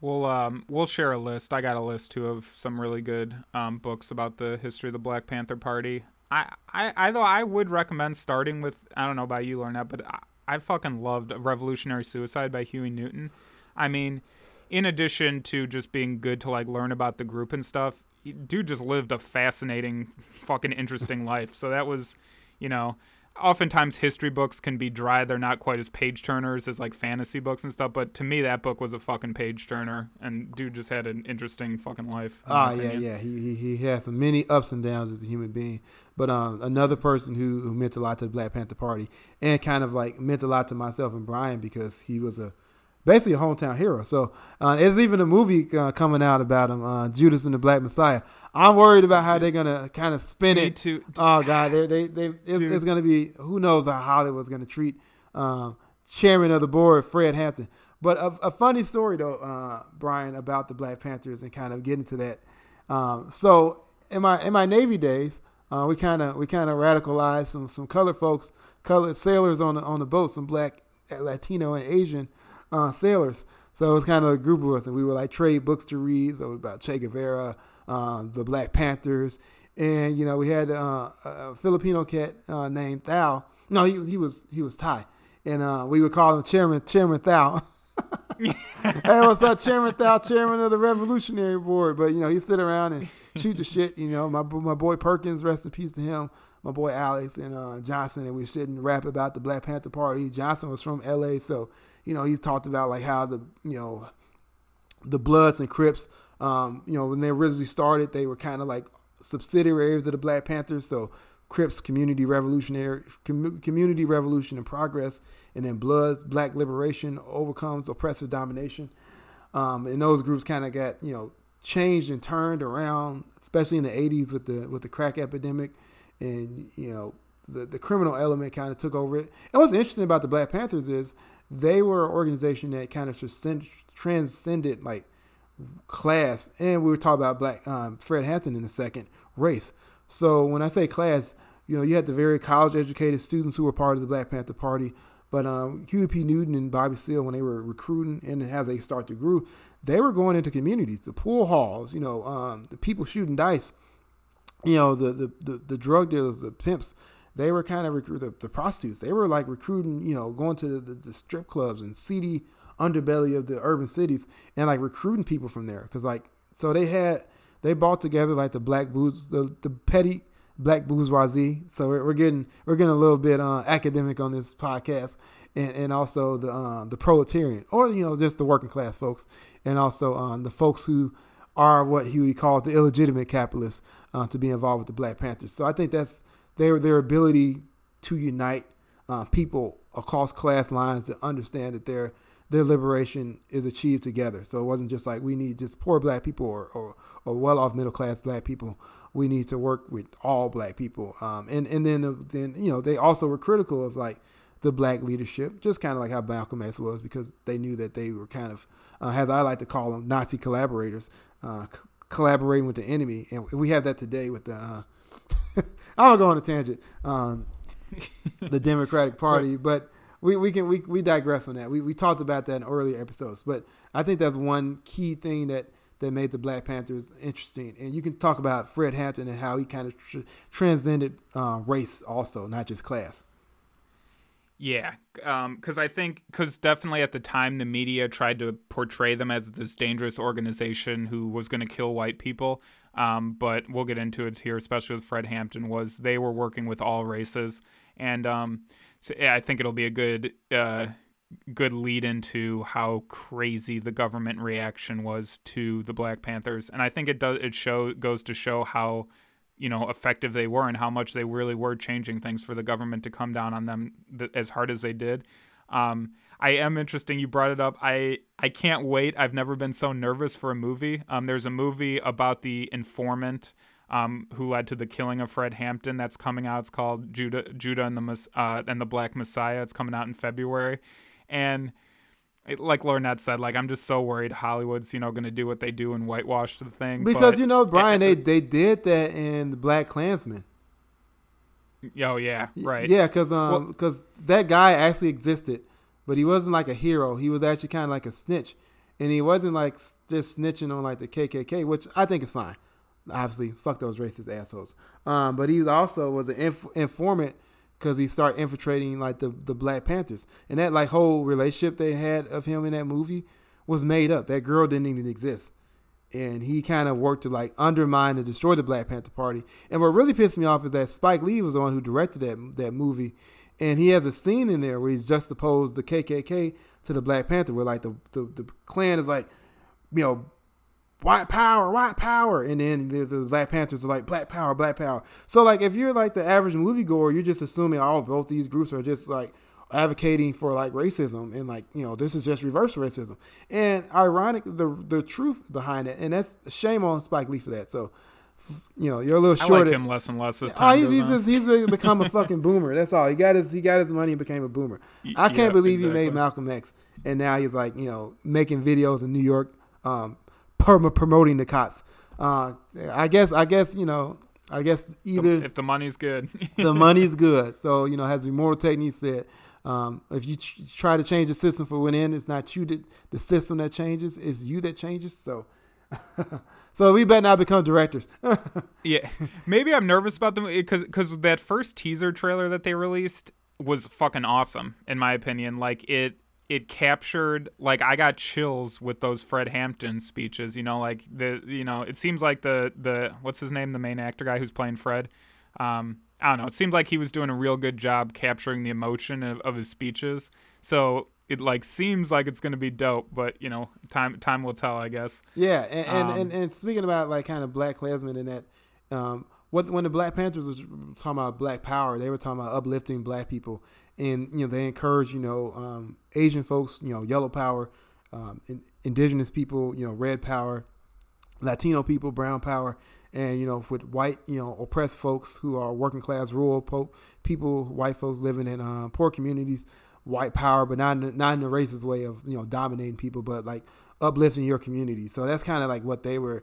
We'll um we'll share a list. I got a list too of some really good um books about the history of the Black Panther Party. I I, I though I would recommend starting with, I don't know about you, Lornette, but I, I fucking loved Revolutionary Suicide by Huey Newton. I mean, in addition to just being good to like learn about the group and stuff, dude just lived a fascinating, fucking interesting life. So that was, you know, oftentimes history books can be dry. They're not quite as page turners as like fantasy books and stuff. But to me, that book was a fucking page turner, and dude just had an interesting fucking life. Oh uh, yeah, yeah. He, he he had some many ups and downs as a human being. But um, another person who, who meant a lot to the Black Panther Party and kind of like meant a lot to myself and Brian, because he was a basically a hometown hero. So uh, there's even a movie uh, coming out about him, uh, Judas and the Black Messiah. I'm worried about how they're gonna kind of spin it. Too. Oh God, they they they it's, it's gonna be, who knows how Hollywood's gonna treat um, chairman of the board Fred Hampton. But a, a funny story though, uh, Brian, about the Black Panthers and kind of getting to that. Um, so in my in my Navy days, uh, we kind of we kind of radicalized some some colored folks, colored sailors on the on the boat, some black, Latino, and Asian uh, sailors. So it was kind of a group of us, and we would like trade books to read. So it was about Che Guevara, Um, the Black Panthers, and you know we had uh, a Filipino cat uh, named Thal. No, he he was he was Thai, and uh, we would call him Chairman Chairman Thal. Hey, what's up, Chairman Thal, Chairman of the Revolutionary Board? But you know he stood around and shoot the shit. You know my my boy Perkins, rest in peace to him. My boy Alex and uh, Johnson, and we shouldn't rap about the Black Panther Party. Johnson was from L A, so you know he's talked about like how the you know the Bloods and Crips. Um, you know, when they originally started, they were kind of like subsidiaries of the Black Panthers. So Crips, Community Revolutionary, Com- Community Revolution and Progress, and then Bloods, Black Liberation, Overcomes Oppressive Domination. Um, and those groups kind of got, you know, changed and turned around, especially in the eighties with the with the crack epidemic, and you know the the criminal element kind of took over it. And what's interesting about the Black Panthers is they were an organization that kind of transcend- transcended like class, and we were talking about black um, Fred Hampton in a second, race. So when I say class, you know, you had the very college educated students who were part of the Black Panther Party, but um, Huey Newton and Bobby Seale, when they were recruiting and as they start to grow, they were going into communities, the pool halls, you know, um, the people shooting dice, you know, the the, the, the drug dealers, the pimps, they were kind of recruit the, the prostitutes, they were like recruiting, you know, going to the, the strip clubs and seedy underbelly of the urban cities and like recruiting people from there, because like so they had they brought together like the black booze the, the petty black bourgeoisie. So we're, we're getting we're getting a little bit uh, academic on this podcast, and and also the um, the proletarian, or you know just the working class folks, and also um, the folks who are what Huey called the illegitimate capitalists uh, to be involved with the Black Panthers. So I think that's their their ability to unite uh, people across class lines to understand that they're their liberation is achieved together. So it wasn't just like we need just poor black people or, or, or well-off middle-class black people. We need to work with all black people. Um, and, and then, the, then, you know, they also were critical of like the black leadership, just kind of like how Malcolm X was, because they knew that they were kind of, uh, as I like to call them, Nazi collaborators, uh, c- collaborating with the enemy. And we have that today with the, uh, I don't go on a tangent, um, the Democratic Party, but We we can we we digress on that. We we talked about that in earlier episodes, but I think that's one key thing that, that made the Black Panthers interesting. And you can talk about Fred Hampton and how he kind of tr- transcended uh, race also, not just class. Yeah, because um, I think because definitely at the time the media tried to portray them as this dangerous organization who was going to kill white people. Um, but we'll get into it here, especially with Fred Hampton. Was they were working with all races, and um, so yeah, I think it'll be a good, uh, good lead into how crazy the government reaction was to the Black Panthers, and I think it does. It show goes to show how, you know, effective they were and how much they really were changing things for the government to come down on them th- as hard as they did. Um, I am interesting. You brought it up. I, I can't wait. I've never been so nervous for a movie. Um, there's a movie about the informant, um, who led to the killing of Fred Hampton that's coming out. It's called Judah, Judah and the, uh, and the Black Messiah. It's coming out in February. And it, like Lornette said, like, I'm just so worried Hollywood's, you know, going to do what they do and whitewash the thing. Because, but, you know, Brian, it, they, they did that in the Black Klansman. Oh, yeah, right. Yeah, because um, because well, that guy actually existed, but he wasn't like a hero. He was actually kind of like a snitch, and he wasn't like just snitching on like the K K K, which I think is fine. Obviously, fuck those racist assholes. Um, but he also was an inf- informant because he started infiltrating like the, the Black Panthers, and that like whole relationship they had of him in that movie was made up. That girl didn't even exist. and he kind of worked to like undermine and destroy the Black Panther Party. And what really pissed me off is that Spike Lee was the one who directed that that movie, and he has a scene in there where he's juxtaposed the K K K to the Black Panther, where like the the, the Klan is like, you know, white power, white power, and then the, the Black Panthers are like black power, black power. So like if you're like the average moviegoer, you're just assuming all oh, both these groups are just like advocating for like racism and like, you know, this is just reverse racism. And ironic, the the truth behind it, and that's shame on Spike Lee for that. So, you know, you're a little short. I like him less and less as time goes on. He's just he's become a fucking boomer. That's all. He got his he got his money and became a boomer. I can't yeah, believe exactly. He made Malcolm X, and now he's like, you know, making videos in New York, um, promoting the cops. Uh, I guess I guess you know. I guess either if the money's good, the money's good. So, you know, as Immortal Technique said, um, if you ch- try to change the system from within, it's not you that the system that changes, it's you that changes. So, so we better not become directors. Yeah, maybe I'm nervous about them because because that first teaser trailer that they released was fucking awesome, in my opinion. Like it. It captured, like, I got chills with those Fred Hampton speeches, you know, like the, you know, it seems like the, the, what's his name? The main actor guy who's playing Fred. Um, I don't know. It seemed like he was doing a real good job capturing the emotion of, of his speeches. So it like seems like it's going to be dope, but you know, time, time will tell, I guess. Yeah. And, and, um, and, and speaking about like kind of Black Klansmen in that, um, what, when the Black Panthers was talking about Black power, they were talking about uplifting Black people. And, you know, they encourage, you know, um, Asian folks, you know, yellow power, um, in, indigenous people, you know, red power, Latino people, brown power. And, you know, with white, you know, oppressed folks who are working class, rural po- people, white folks living in uh, poor communities, white power, but not in, not in the racist way of, you know, dominating people, but like uplifting your community. So that's kind of like what they were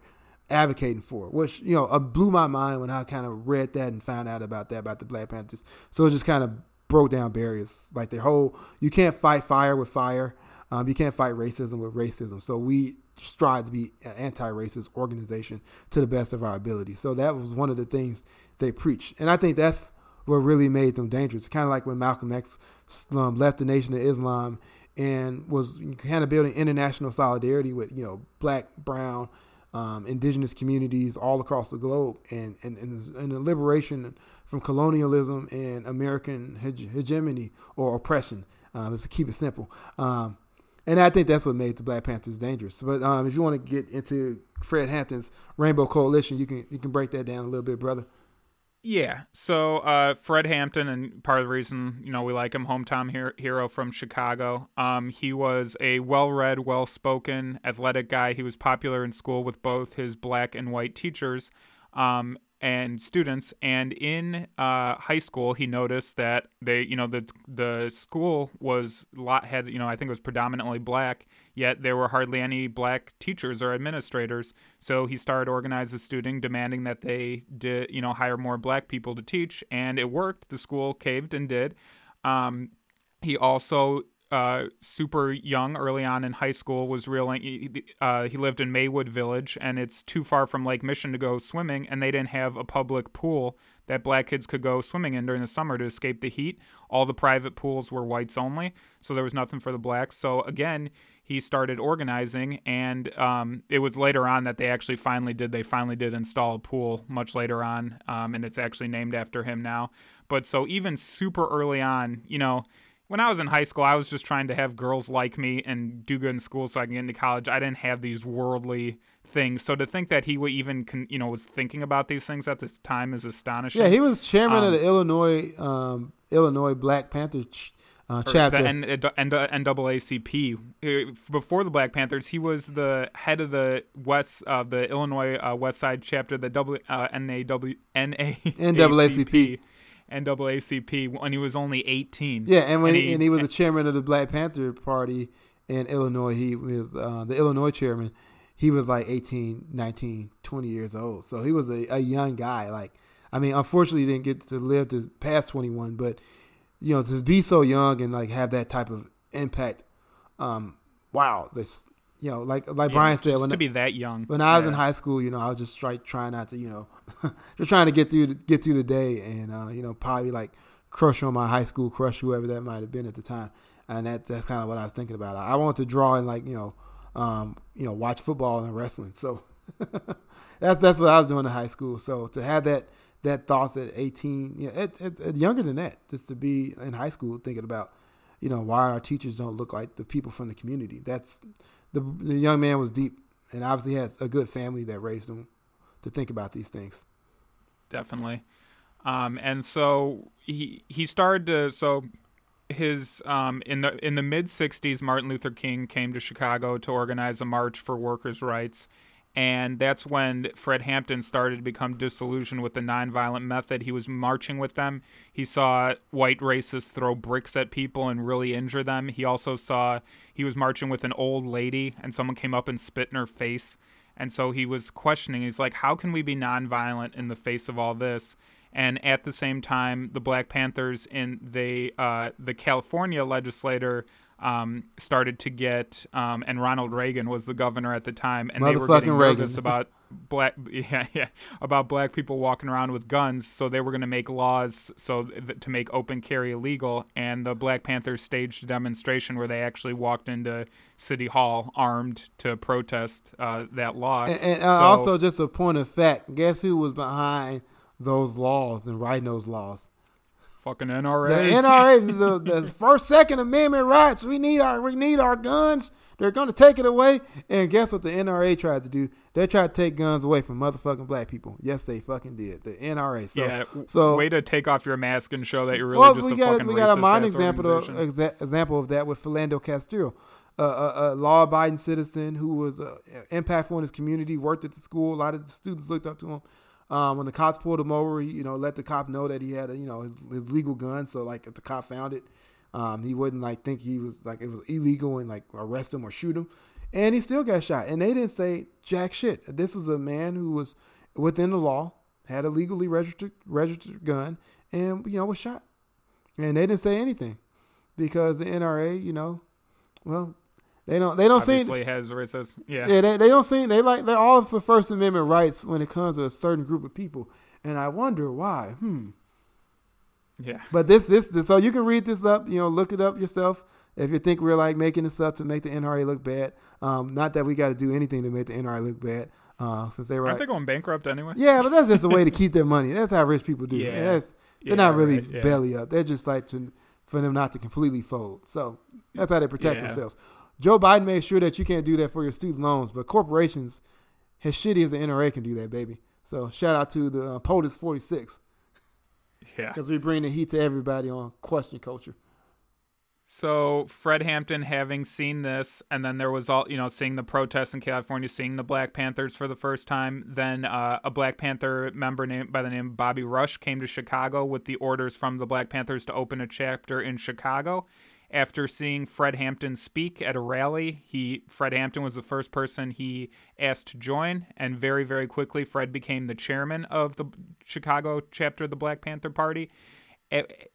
advocating for, which, you know, uh, blew my mind when I kind of read that and found out about that, about the Black Panthers. So it just kind of broke down barriers, like their whole, you can't fight fire with fire, um, you can't fight racism with racism. So we strive to be an anti-racist organization to the best of our ability. So that was one of the things they preached, and I think that's what really made them dangerous. Kind of like when Malcolm X um, left the Nation of Islam and was kind of building international solidarity with, you know, Black, brown, um, indigenous communities all across the globe, and and and, and the liberation from colonialism and American hege- hegemony or oppression. Uh, let's keep it simple. Um, and I think that's what made the Black Panthers dangerous. But um, if you want to get into Fred Hampton's Rainbow Coalition, you can you can break that down a little bit, brother. Yeah. So uh, Fred Hampton, and part of the reason, you know, we like him, hometown her- hero from Chicago. Um, he was a well-read, well-spoken, athletic guy. He was popular in school with both his black and white teachers. Um, and students, and in uh, high school, he noticed that they, you know, the the school was lot had, you know, I think it was predominantly black, yet there were hardly any black teachers or administrators. So he started organizing students, demanding that they did, you know, hire more black people to teach, and it worked. The school caved and did. Um, he also, uh, super young, early on in high school, was reeling. Uh, he lived in Maywood Village, and it's too far from Lake Mission to go swimming, and they didn't have a public pool that black kids could go swimming in during the summer to escape the heat. All the private pools were whites only, so there was nothing for the blacks. So again, he started organizing, and um, it was later on that they actually finally did. They finally did install a pool much later on, um, and it's actually named after him now. But so even super early on, you know, when I was in high school, I was just trying to have girls like me and do good in school so I can get into college. I didn't have these worldly things. So to think that he would even, con- you know, was thinking about these things at this time is astonishing. Yeah, he was chairman um, of the Illinois um, Illinois Black Panther ch- uh, chapter. The N- N- N- NAACP. Before the Black Panthers, he was the head of the West of uh, the Illinois uh, West Side chapter, the w- uh, N A W- N A A C P. N double A C P. N double A C P when he was only eighteen. Yeah, and when and he, and he was the chairman of the Black Panther Party in Illinois. He was uh, the Illinois chairman. He was like eighteen, nineteen, twenty years old. So he was a, a young guy. Like, I mean, unfortunately, he didn't get to live to past twenty-one, but, you know, to be so young and, like, have that type of impact, um, wow. This, you know, like like yeah, Brian said, just when to I, be that young. When I was yeah. in high school, you know, I was just try, trying not to, you know, just trying to get through the, get through the day, and uh, you know, probably like crush on my high school crush, whoever that might have been at the time, and that that's kind of what I was thinking about. I, I wanted to draw and like you know, um, you know, watch football and wrestling. So that's that's what I was doing in high school. So to have that that thoughts at eighteen, you know, at, at, at younger than that, just to be in high school thinking about, you know, why our teachers don't look like the people from the community. That's the, the young man was deep, and obviously has a good family that raised him to think about these things. Definitely. Um, and so he he started to so his um, in the in the mid sixties, Martin Luther King came to Chicago to organize a march for workers' rights. And that's when Fred Hampton started to become disillusioned with the nonviolent method. He was marching with them. He saw white racists throw bricks at people and really injure them. He also saw he was marching with an old lady and someone came up and spit in her face. And so he was questioning. He's like, how can we be nonviolent in the face of all this? And at the same time, the Black Panthers and they, uh, the California legislator um, started to get, um, and Ronald Reagan was the governor at the time, and they were getting nervous about black, yeah, yeah, about black people walking around with guns. So they were going to make laws so th- to make open carry illegal. And the Black Panthers staged a demonstration where they actually walked into City Hall armed to protest uh, that law. And, and uh, so, also, just a point of fact: guess who was behind those laws and writing those laws? Fucking N R A. The N R A, the, the first, second amendment rights. We need our we need our guns. They're going to take it away. And guess what the N R A tried to do? They tried to take guns away from motherfucking black people. Yes, they fucking did. The N R A. So, yeah, so, way to take off your mask and show that you're really well, just we a got, fucking we racist got a modern example of, exa- example of that with Philando Castile, uh, a, a law-abiding citizen who was uh, impactful in his community, worked at the school. A lot of the students looked up to him. Um, when the cops pulled him over, he, you know, let the cop know that he had, a, you know, his, his legal gun. So, like, if the cop found it, um, he wouldn't, like, think he was, like, it was illegal and, like, arrest him or shoot him. And he still got shot. And they didn't say jack shit. This is a man who was within the law, had a legally registered, registered gun, and, you know, was shot. And they didn't say anything because the N R A, you know, well, They don't. They don't seem. Obviously has racism. Yeah. Yeah. They, they don't seem. They like. They're all for First Amendment rights when it comes to a certain group of people, and I wonder why. Hmm. Yeah. But this, this, this. So you can read this up. You know, look it up yourself if you think we're like making this up to make the N R A look bad. Um, not that we got to do anything to make the N R A look bad. Uh, since they were. Aren't like, they going bankrupt anyway? Yeah, but that's just a way to keep their money. That's how rich people do. Yeah. It. That's, they're yeah, not really right, yeah. belly up. They're just like to, for them not to completely fold. So that's how they protect yeah. themselves. Joe Biden made sure that you can't do that for your student loans, but corporations, as shitty as the N R A, can do that, baby. So shout out to the uh, POTUS forty-six. Yeah. Because we bring the heat to everybody on Question Culture. So Fred Hampton, having seen this, and then there was all, you know, seeing the protests in California, seeing the Black Panthers for the first time. Then uh, a Black Panther member named by the name of Bobby Rush came to Chicago with the orders from the Black Panthers to open a chapter in Chicago. After seeing Fred Hampton speak at a rally, he Fred Hampton was the first person he asked to join, and very, very quickly, Fred became the chairman of the Chicago chapter of the Black Panther Party.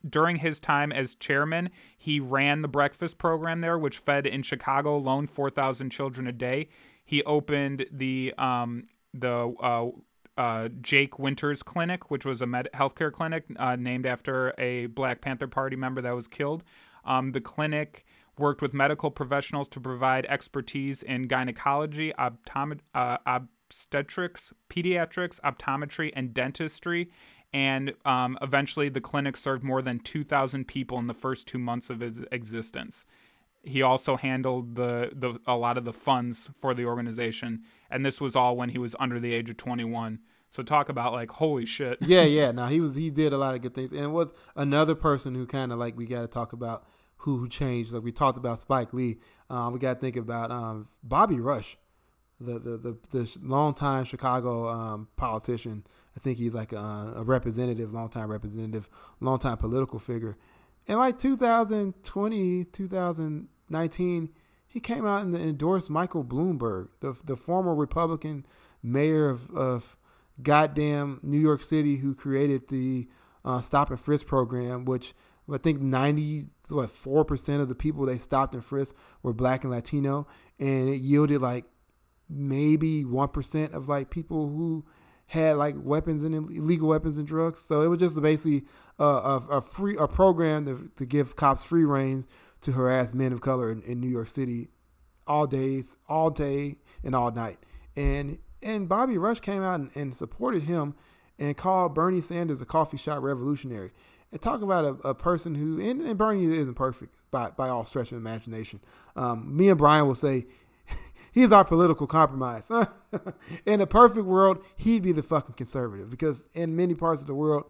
During his time as chairman, he ran the breakfast program there, which fed in Chicago alone four thousand children a day. He opened the um, the uh, uh, Jake Winters Clinic, which was a med- healthcare clinic uh, named after a Black Panther Party member that was killed. Um, the clinic worked with medical professionals to provide expertise in gynecology, optomet- uh, obstetrics, pediatrics, optometry, and dentistry. And um, eventually, the clinic served more than two thousand people in the first two months of its existence. He also handled the, the a lot of the funds for the organization. And this was all when he was under the age of twenty-one. So talk about like holy shit. Yeah, yeah. Now he was he did a lot of good things, and it was another person who kind of like we got to talk about who, who changed. Like we talked about Spike Lee, um, we got to think about um, Bobby Rush, the the the, the longtime Chicago um, politician. I think he's like a, a representative, longtime representative, longtime political figure. And like two thousand twenty, two thousand nineteen, he came out and endorsed Michael Bloomberg, the the former Republican mayor of of goddamn New York City, who created the uh, stop and frisk program, which I think ninety-four percent of the people they stopped and frisked were black and Latino. And it yielded like maybe one percent of like people who had like weapons and illegal weapons and drugs. So it was just basically uh, a, a free, a program to, to give cops free reins to harass men of color in, in New York City all days, all day and all night. And And Bobby Rush came out and, and supported him and called Bernie Sanders a coffee shop revolutionary. And talk about a, a person who, and, and Bernie isn't perfect by, by all stretch of imagination. Um, me and Brian will say, he's our political compromise. In a perfect world, he'd be the fucking conservative, because in many parts of the world,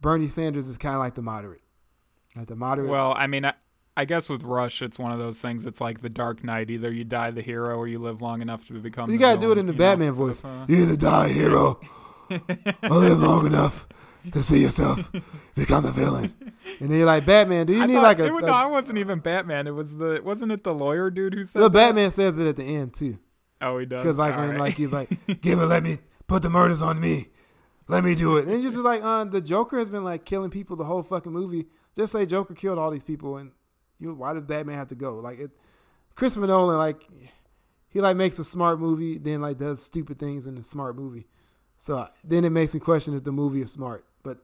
Bernie Sanders is kind of like the moderate. Like the moderate. Well, I mean, I, I guess with Rush, it's one of those things. It's like the Dark Knight. Either you die the hero or you live long enough to become you the gotta villain, do it in the Batman know? voice. You either die a hero or live long enough to see yourself become the villain. And then you're like, Batman, do you I need like a, it would, a... No, I wasn't even Batman. It was the... Wasn't it the lawyer dude who said well, that? Batman says it at the end, too. Oh, he does? Because like, when, right. like he's like, give it, let me... Put the murders on me. Let me do it. And you're just like, uh, the Joker has been like killing people the whole fucking movie. Just say Joker killed all these people, and you, why does Batman have to go? Like, it, Christopher Nolan, like, he like makes a smart movie, then like does stupid things in a smart movie. So then it makes me question if the movie is smart, but...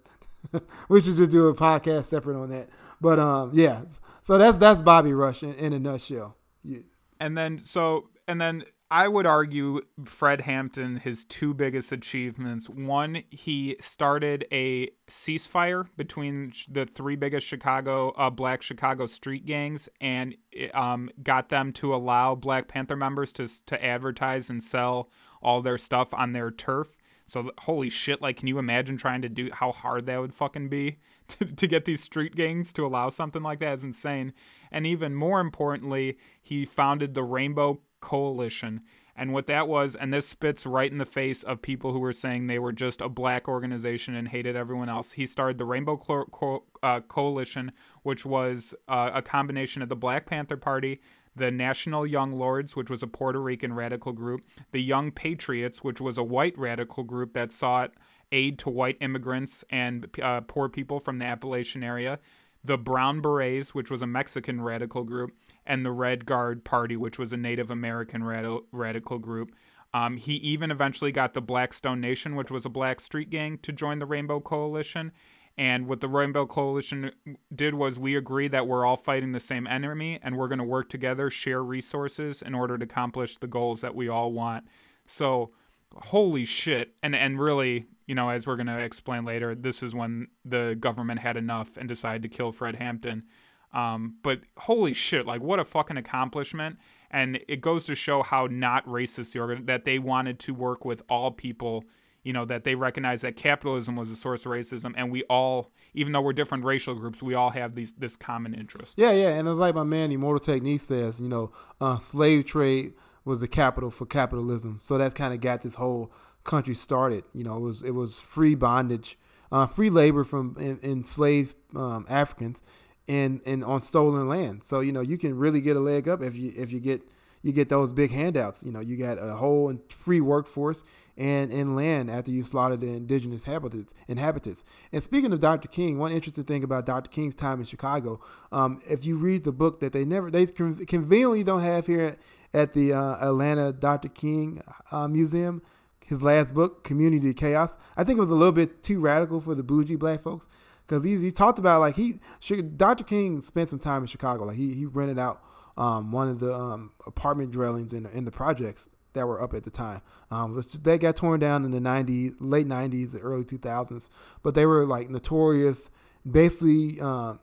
We should just do a podcast separate on that. But um, yeah, so that's that's Bobby Rush in, in a nutshell. Yeah. And then so and then I would argue Fred Hampton, his two biggest achievements. One, he started a ceasefire between the three biggest Chicago uh, black Chicago street gangs, and um, got them to allow Black Panther members to to advertise and sell all their stuff on their turf. So, holy shit, like, can you imagine trying to do how hard that would fucking be to, to get these street gangs to allow something like that? It's insane. And even more importantly, he founded the Rainbow Coalition. And what that was, and this spits right in the face of people who were saying they were just a black organization and hated everyone else. He started the Rainbow Co- Co- uh, Coalition, which was uh, a combination of the Black Panther Party, the National Young Lords, which was a Puerto Rican radical group, the Young Patriots, which was a white radical group that sought aid to white immigrants and uh, poor people from the Appalachian area, the Brown Berets, which was a Mexican radical group, and the Red Guard Party, which was a Native American rad- radical group. Um, he even eventually got the Blackstone Nation, which was a black street gang, to join the Rainbow Coalition. And what the Rainbow Coalition did was we agree that we're all fighting the same enemy, and we're going to work together, share resources in order to accomplish the goals that we all want. So, holy shit. And and really, you know, as we're going to explain later, this is when the government had enough and decided to kill Fred Hampton. Um, but holy shit, like, what a fucking accomplishment. And it goes to show how not racist the organ- that they wanted to work with all people. You know, that they recognize that capitalism was a source of racism, and we all, even though we're different racial groups, we all have these this common interest. Yeah, yeah, and it's like my man Immortal Technique says, you know, uh, slave trade was the capital for capitalism, so that's kind of got this whole country started. You know, it was it was free bondage, uh, free labor from in, enslaved um, Africans, and and on stolen land. So you know, you can really get a leg up if you if you get. You get those big handouts. You know, you got a whole free workforce and, and land after you slaughter the indigenous habitants, inhabitants. And speaking of Doctor King, one interesting thing about Doctor King's time in Chicago, um, if you read the book that they never, they conveniently don't have here at the uh, Atlanta Doctor King uh, Museum, his last book, Community Chaos, I think it was a little bit too radical for the bougie black folks, because he talked about, like, he Doctor King spent some time in Chicago. Like, he, he rented out Um, one of the um, apartment dwellings in, in the projects that were up at the time. Um, they got torn down in the nineties, late nineties, early two thousands. But they were like notorious, basically uh,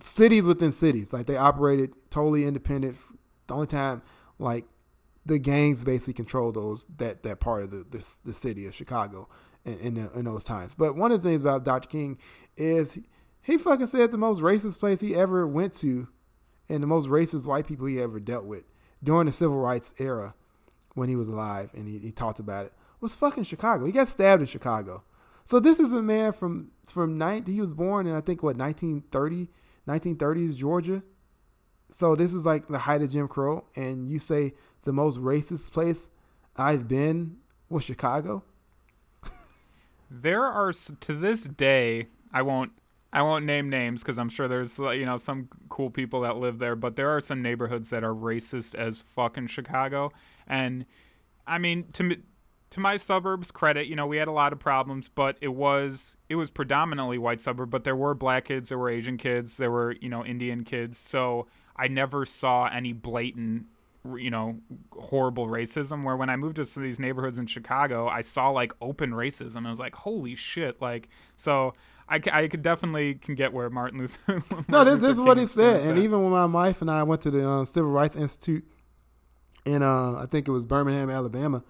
cities within cities. Like they operated totally independent. The only time like the gangs basically controlled those that, that part of the, the the city of Chicago in in, the, in those times. But one of the things about Doctor King is he, he fucking said the most racist place he ever went to and the most racist white people he ever dealt with during the civil rights era when he was alive, and he, he talked about it, was fucking Chicago. He got stabbed in Chicago. So this is a man from, from ninety, he was born in, I think, what, nineteen thirty, nineteen thirties, Georgia. So this is like the height of Jim Crow, and you say the most racist place I've been was Chicago? There are, to this day, I won't, I won't name names because I'm sure there's, you know, some cool people that live there, but there are some neighborhoods that are racist as fuck in Chicago. And I mean, to to my suburbs credit, you know, we had a lot of problems, but it was it was predominantly white suburb, but there were black kids, there were Asian kids, there were, you know, Indian kids. So I never saw any blatant you know, horrible racism, where when I moved to some of these neighborhoods in Chicago, I saw like open racism. I was like, holy shit. Like, so I, I could definitely can get where Martin Luther. Martin no, this, Luther this is King what he said. said. And even when my wife and I went to the um, Civil Rights Institute in, uh, I think it was Birmingham, Alabama,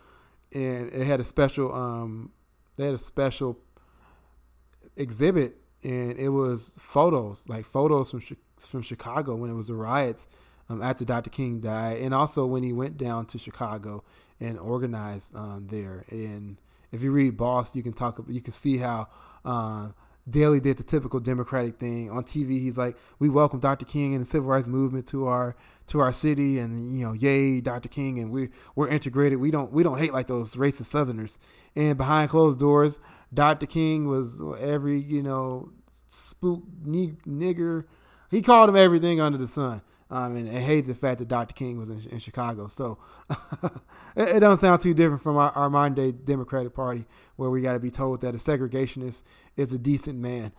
and it had a special, um, they had a special exhibit, and it was photos, like photos from from Chicago when it was the riots um, after Doctor King died, and also when he went down to Chicago and organized um, there. And if you read Boss, you can talk, you can see how uh, Daley did the typical Democratic thing on T V. He's like, "We welcome Doctor King and the Civil Rights Movement to our to our city, and you know, yay, Doctor King, and we we're integrated. We don't we don't hate like those racist Southerners." And behind closed doors, Doctor King was every, you know, spook, ni- nigger. He called him everything under the sun. Um, and, and hated the fact that Doctor King was in, in Chicago. So it, it doesn't sound too different from our, our modern day Democratic Party, where we got to be told that a segregationist is a decent man.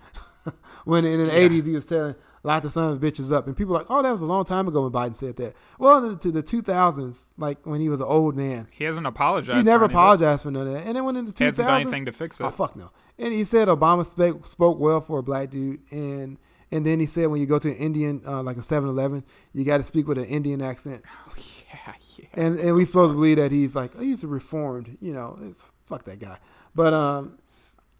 When in the yeah. eighties, he was telling lock the son of bitches up. And people were like, oh, that was a long time ago when Biden said that. Well, to the two thousands, like when he was an old man. He hasn't apologized. He never for apologized for none of that. And then when in the two thousands. He hasn't done anything to fix it. Oh, fuck no. And he said Obama spoke, spoke well for a black dude. And and then he said when you go to an Indian, uh, like a seven eleven, you got to speak with an Indian accent. Oh, yeah, yeah. And, and we supposed to believe that he's like, oh, he's a reformed, you know, it's, fuck that guy. But um,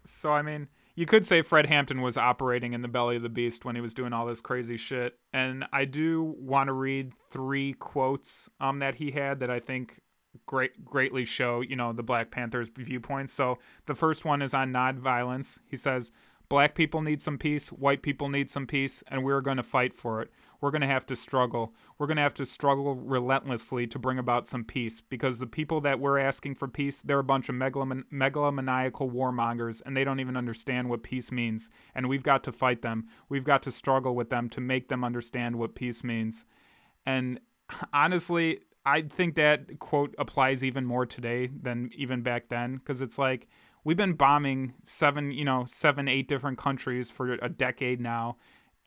so, I mean. You could say Fred Hampton was operating in the belly of the beast when he was doing all this crazy shit. And I do want to read three quotes um, that he had that I think great, greatly show, you know, the Black Panther's viewpoints. So the first one is on nonviolence. He says, black people need some peace, white people need some peace, and we're going to fight for it. We're going to have to struggle. We're going to have to struggle relentlessly to bring about some peace, because the people that we're asking for peace, they're a bunch of megalom- megalomaniacal warmongers, and they don't even understand what peace means. And we've got to fight them. We've got to struggle with them to make them understand what peace means. And honestly, I think that quote applies even more today than even back then, because it's like, we've been bombing seven, you know, seven, eight different countries for a decade now.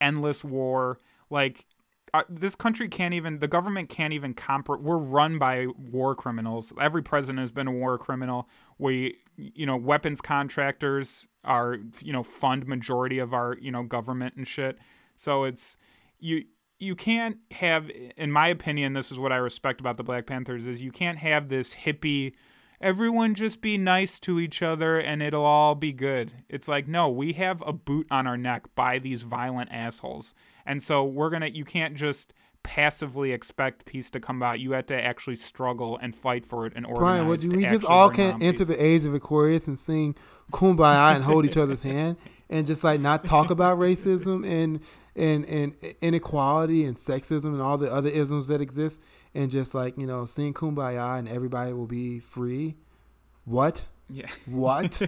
Endless war. Like, uh, this country can't even, the government can't even comprehend. We're run by war criminals. Every president has been a war criminal. We, you know, weapons contractors are, you know, fund majority of our, you know, government and shit. So it's, you, you can't have, in my opinion, this is what I respect about the Black Panthers, is you can't have this hippie, everyone just be nice to each other and it'll all be good. It's like, no, we have a boot on our neck by these violent assholes. And so we're going to, you can't just passively expect peace to come about. You have to actually struggle and fight for it and organize. Brian, would you, we just all can't enter peace. The age of Aquarius and sing Kumbaya and hold each other's hand and just like not talk about racism and, and, and inequality and sexism and all the other isms that exist, and just like, you know, sing Kumbaya and everybody will be free. What? Yeah. What?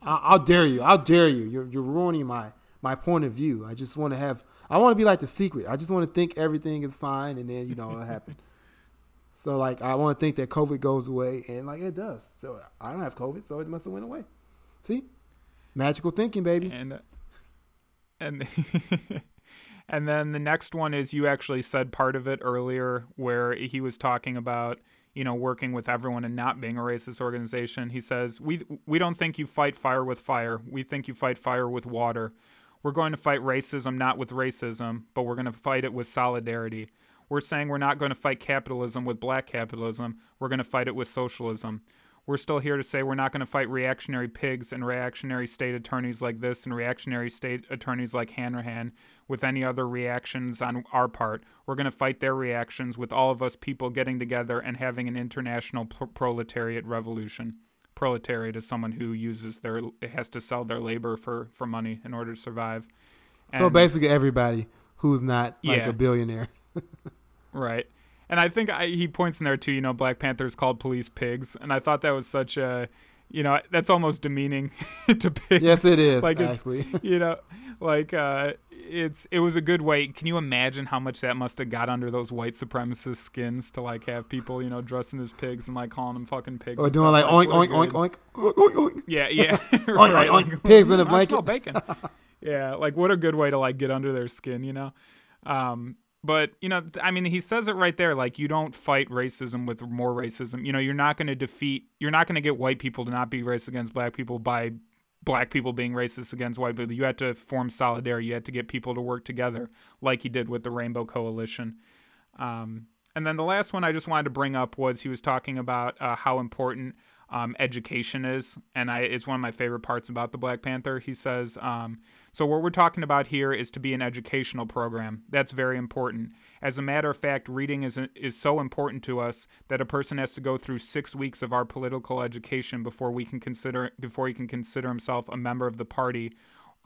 I, I'll dare you. I'll dare you. You're you're ruining my, my point of view. I just want to have, I want to be like The Secret. I just want to think everything is fine, and then, you know, it'll happen. So like, I want to think that COVID goes away, and like it does. So I don't have COVID, so it must have went away. See? Magical thinking, baby. And, uh, and, And then the next one is, you actually said part of it earlier, where he was talking about, you know, working with everyone and not being a racist organization. He says, we we don't think you fight fire with fire. We think you fight fire with water. We're going to fight racism, not with racism, but we're going to fight it with solidarity. We're saying we're not going to fight capitalism with black capitalism. We're going to fight it with socialism. We're still here to say we're not going to fight reactionary pigs and reactionary state attorneys like this and reactionary state attorneys like Hanrahan with any other reactions on our part. We're going to fight their reactions with all of us people getting together and having an international pro- proletariat revolution. Proletariat is someone who uses their has to sell their labor for, for money in order to survive. And so basically everybody who's not like yeah. a billionaire. Right. And I think I, he points in there, too, you know, Black Panthers called police pigs. And I thought that was such a, you know, that's almost demeaning to pigs. Yes, it is, like actually. It's, you know, like uh, it's it was a good way. Can you imagine how much that must have got under those white supremacist skins to, like, have people, you know, dressing as pigs and, like, calling them fucking pigs? Or doing, like, oink, oink, oink, oink, oink, oink, oink. Yeah, yeah. Oink, right, oink, oink. Pigs in a blanket. I smell bacon. Yeah, like, what a good way to, like, get under their skin, you know? Um But, you know, I mean, he says it right there. Like, you don't fight racism with more racism. You know, you're not going to defeat, you're not going to get white people to not be racist against black people by black people being racist against white people. You had to form solidarity. You had to get people to work together like he did with the Rainbow Coalition. Um, and then the last one I just wanted to bring up was he was talking about uh, how important um, education is. And I, it's one of my favorite parts about the Black Panther. He says, um, so what we're talking about here is to be an educational program. That's very important. As a matter of fact, reading is is so important to us that a person has to go through six weeks of our political education before we can consider before he can consider himself a member of the party,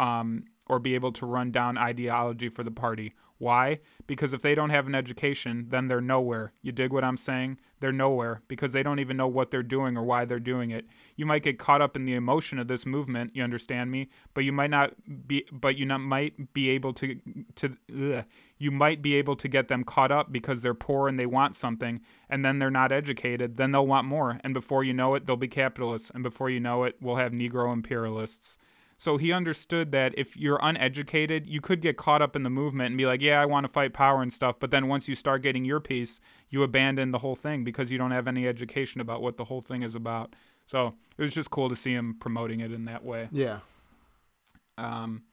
um, or be able to run down ideology for the party. Why? Because if they don't have an education, then they're nowhere. You dig what I'm saying? They're nowhere because they don't even know what they're doing or why they're doing it. You might get caught up in the emotion of this movement, you understand me, but you might not be but you not might be able to to ugh, you might be able to get them caught up because they're poor and they want something, and then they're not educated, then they'll want more, and before you know it, they'll be capitalists, and before you know it, we'll have Negro imperialists. So he understood that if you're uneducated, you could get caught up in the movement and be like, yeah, I want to fight power and stuff. But then once you start getting your piece, you abandon the whole thing because you don't have any education about what the whole thing is about. So it was just cool to see him promoting it in that way. Yeah. Um,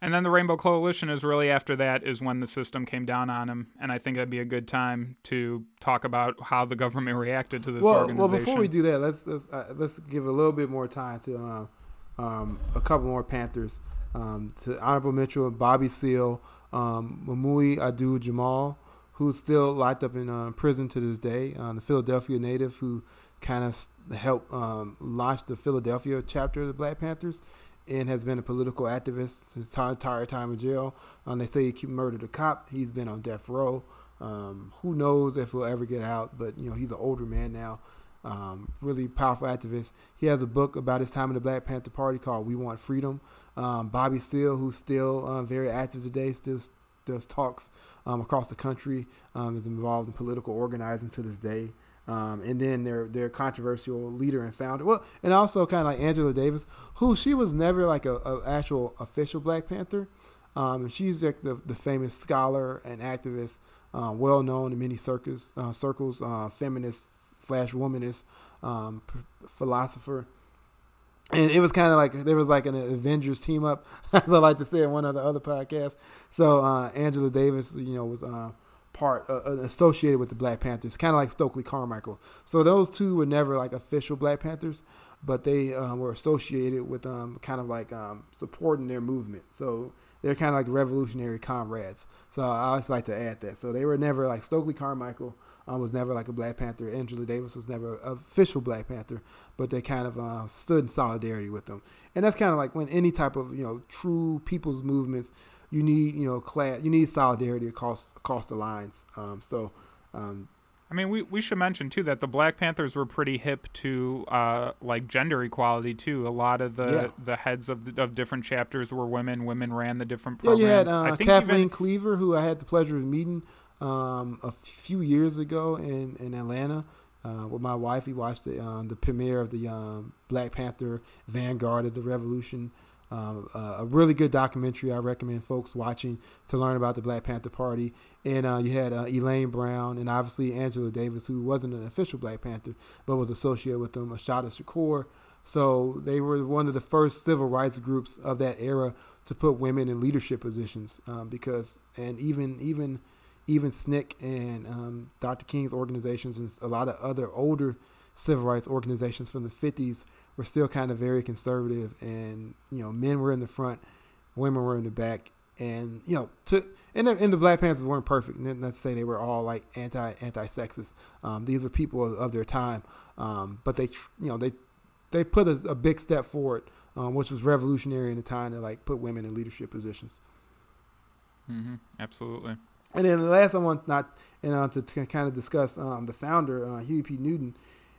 and then the Rainbow Coalition is really after that is when the system came down on him. And I think that'd be a good time to talk about how the government reacted to this well, organization. Well, before we do that, let's let's, uh, let's give a little bit more time to... Uh... Um, a couple more Panthers, um, to honorable mention Bobby Seale, um, Mamoudzou Abdul-Jamal, who's still locked up in uh, prison to this day, uh, the Philadelphia native who kind of helped um, launch the Philadelphia chapter of the Black Panthers and has been a political activist his t- entire time in jail. Um, they say he murdered a cop. He's been on death row. Um, who knows if he'll ever get out, but you know, he's an older man now. Um, really powerful activist. He has a book about his time in the Black Panther Party called We Want Freedom. Um, Bobby Seale, who's still uh, very active today, still does talks um, across the country, um, is involved in political organizing to this day. Um, and then their their controversial leader and founder. Well, and also kind of like Angela Davis, who she was never like a, a actual official Black Panther. Um, she's like the, the famous scholar and activist, uh, well known in many circus, uh, circles, uh, feminists, slash womanist um, philosopher. And it was kind of like, there was like an Avengers team up, as I like to say in one of the other podcasts. So uh, Angela Davis, you know, was uh, part, uh, associated with the Black Panthers, kind of like Stokely Carmichael. So those two were never like official Black Panthers, but they um, were associated with um, kind of like um, supporting their movement. So they're kind of like revolutionary comrades. So I always like to add that. So they were never like Stokely Carmichael, Uh, was never like a Black Panther. Angela Davis was never an official Black Panther, but they kind of uh, stood in solidarity with them. And that's kind of like when any type of, you know, true people's movements, you need, you know, class, you need solidarity across across the lines. Um, so, um, I mean, we, we should mention too that the Black Panthers were pretty hip to uh, like gender equality too. A lot of the, yeah. the heads of the, of different chapters were women. Women ran the different programs. Yeah, you had uh, I think Kathleen even- Cleaver, who I had the pleasure of meeting Um, a few years ago in, in Atlanta uh, with my wife. We watched the um, the premiere of the um, Black Panther Vanguard of the Revolution, um, uh, a really good documentary I recommend folks watching to learn about the Black Panther Party. And uh, you had uh, Elaine Brown and obviously Angela Davis, who wasn't an official Black Panther but was associated with them, Assata Shakur. So they were one of the first civil rights groups of that era to put women in leadership positions, um, because and even even Even S N C C and um, Doctor King's organizations and a lot of other older civil rights organizations from the fifties were still kind of very conservative. And, you know, men were in the front, women were in the back. And, you know, to, and, the, and the Black Panthers weren't perfect. Not to say they were all like anti, anti-sexist. Um, these were people of, of their time. Um, but they, you know, they they put a, a big step forward, um, which was revolutionary in the time to like put women in leadership positions. Mm-hmm. Absolutely. And then the last I want not and uh, to, to kind of discuss um, the founder, uh, Huey P. Newton,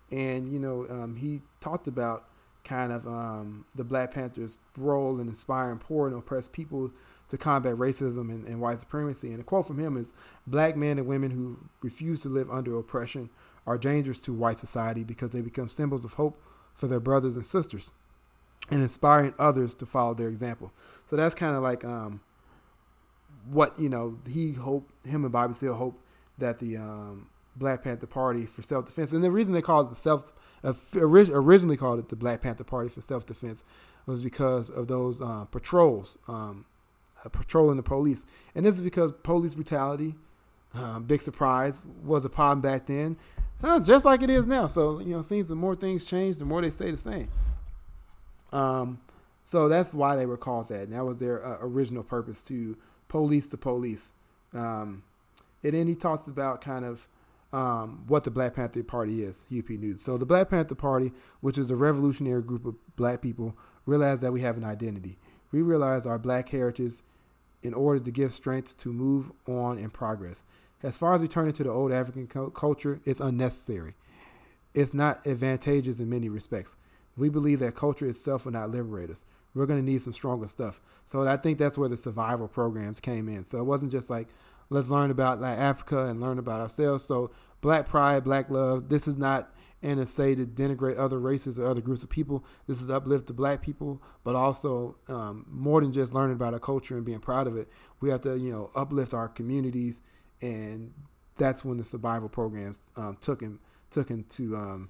and you know um, he talked about kind of um, the Black Panthers' role in inspiring poor and oppressed people to combat racism and, and white supremacy. And a quote from him is, "Black men and women who refuse to live under oppression are dangerous to white society because they become symbols of hope for their brothers and sisters, and inspiring others to follow their example." So that's kind of like. Um, what, you know, he hoped, him and Bobby Seale hoped that the um, Black Panther Party for Self-Defense, and the reason they called it the self, uh, originally called it the Black Panther Party for Self-Defense, was because of those uh, patrols, um, uh, patrolling the police. And this is because police brutality, uh, big surprise, was a problem back then, uh, just like it is now. So, you know, it seems the more things change, the more they stay the same. Um, so that's why they were called that. And that was their uh, original purpose, to police the police. Um, and then he talks about kind of um, what the Black Panther Party is, Huey Newton. So the Black Panther Party, which is a revolutionary group of black people, realized that we have an identity. We realize our black heritage in order to give strength to move on and progress. As far as returning to the old African co- culture, it's unnecessary. It's not advantageous in many respects. We believe that culture itself will not liberate us. We're going to need some stronger stuff. So I think that's where the survival programs came in. So it wasn't just like, let's learn about like Africa and learn about ourselves. So black pride, black love, this is not an essay to denigrate other races or other groups of people. This is uplift to black people, but also um, more than just learning about a culture and being proud of it. We have to, you know, uplift our communities. And that's when the survival programs um, took him, took him to, um,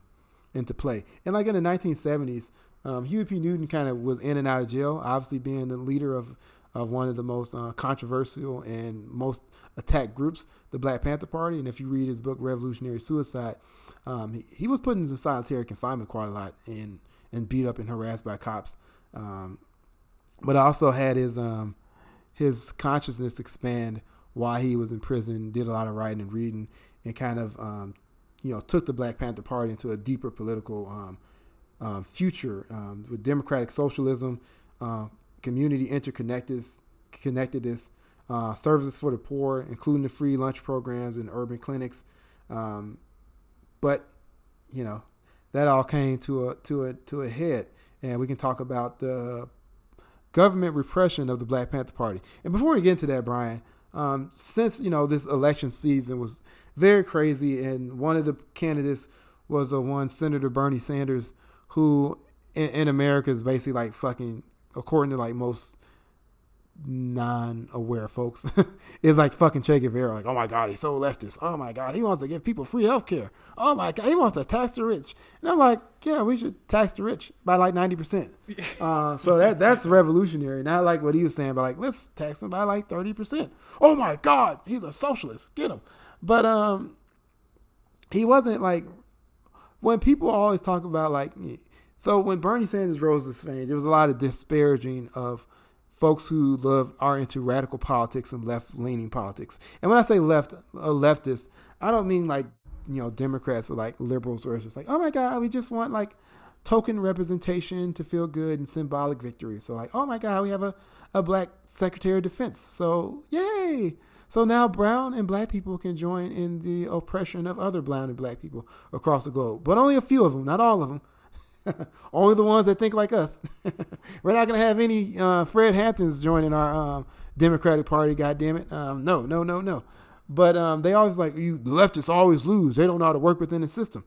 into play. And like in the nineteen seventies, um, Huey P. Newton kind of was in and out of jail, obviously being the leader of, of one of the most uh, controversial and most attacked groups, the Black Panther Party. And if you read his book, Revolutionary Suicide, um, he, he was put into solitary confinement quite a lot and, and beat up and harassed by cops. Um, but also had his, um, his consciousness expand while he was in prison, did a lot of writing and reading, and kind of, um, you know, took the Black Panther Party into a deeper political um, um, future um, with democratic socialism, uh, community interconnectedness, connectedness, uh, services for the poor, including the free lunch programs and urban clinics. Um, but, you know, that all came to a to a to a head, and we can talk about the government repression of the Black Panther Party. And before we get into that, Brian, um, since, you know, this election season was very crazy, and one of the candidates was a one Senator Bernie Sanders, who in, in America is basically like fucking, according to like most non-aware folks, is like fucking Che Guevara. Like, oh my God, he's so leftist. Oh my God, he wants to give people free healthcare. Oh my God, he wants to tax the rich. And I'm like, yeah, we should tax the rich by like ninety percent. Uh, so that that's revolutionary. Not like what he was saying, but like, let's tax them by like thirty percent. Oh my God, he's a socialist. Get him. But um, he wasn't like, when people always talk about like, so when Bernie Sanders rose to fame, there was a lot of disparaging of folks who love, are into radical politics and left-leaning politics. And when I say left, uh, leftist, I don't mean like, you know, Democrats or like liberals, or it's just like, oh my God, we just want like token representation to feel good and symbolic victory. So like, oh my God, we have a, a black Secretary of Defense. So yay. So now brown and black people can join in the oppression of other brown and black people across the globe, but only a few of them, not all of them. Only the ones that think like us. We're not going to have any uh, Fred Hamptons joining our um, Democratic Party, goddammit. Um, no, no, no, no. But um, they always like, you leftists always lose. They don't know how to work within the system.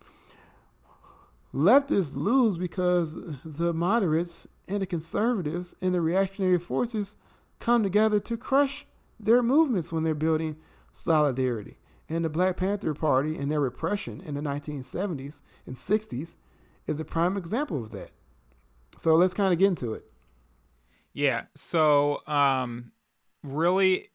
Leftists lose because the moderates and the conservatives and the reactionary forces come together to crush their movements when they're building solidarity. And the Black Panther Party and their repression in the nineteen seventies and sixties is a prime example of that. So let's kind of get into it. Yeah. So um, really,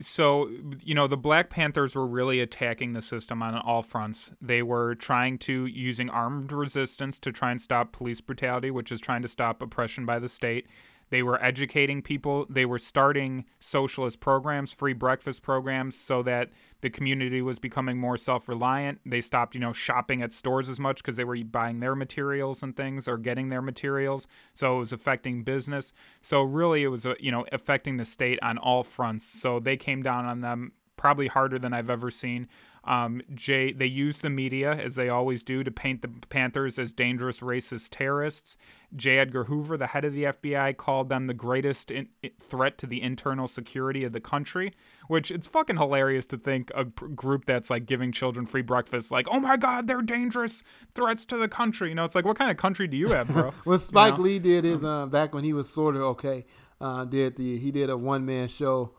so, you know, the Black Panthers were really attacking the system on all fronts. They were trying to, using armed resistance to try and stop police brutality, which is trying to stop oppression by the state. They were educating people. They were starting socialist programs, free breakfast programs, so that the community was becoming more self-reliant. They stopped, you know, shopping at stores as much because they were buying their materials and things, or getting their materials. So it was affecting business. So really it was, you know, affecting the state on all fronts. So they came down on them probably harder than I've ever seen. Um, Jay, they used the media, as they always do, to paint the Panthers as dangerous racist terrorists. J. Edgar Hoover, the head of the F B I, called them the greatest in- threat to the internal security of the country, which it's fucking hilarious to think a p- group that's like giving children free breakfast, like, oh my God, they're dangerous threats to the country. You know, it's like, what kind of country do you have, bro? Well, Spike you know? Lee did his, uh, back when he was sort of okay, uh, did the, he did a one man show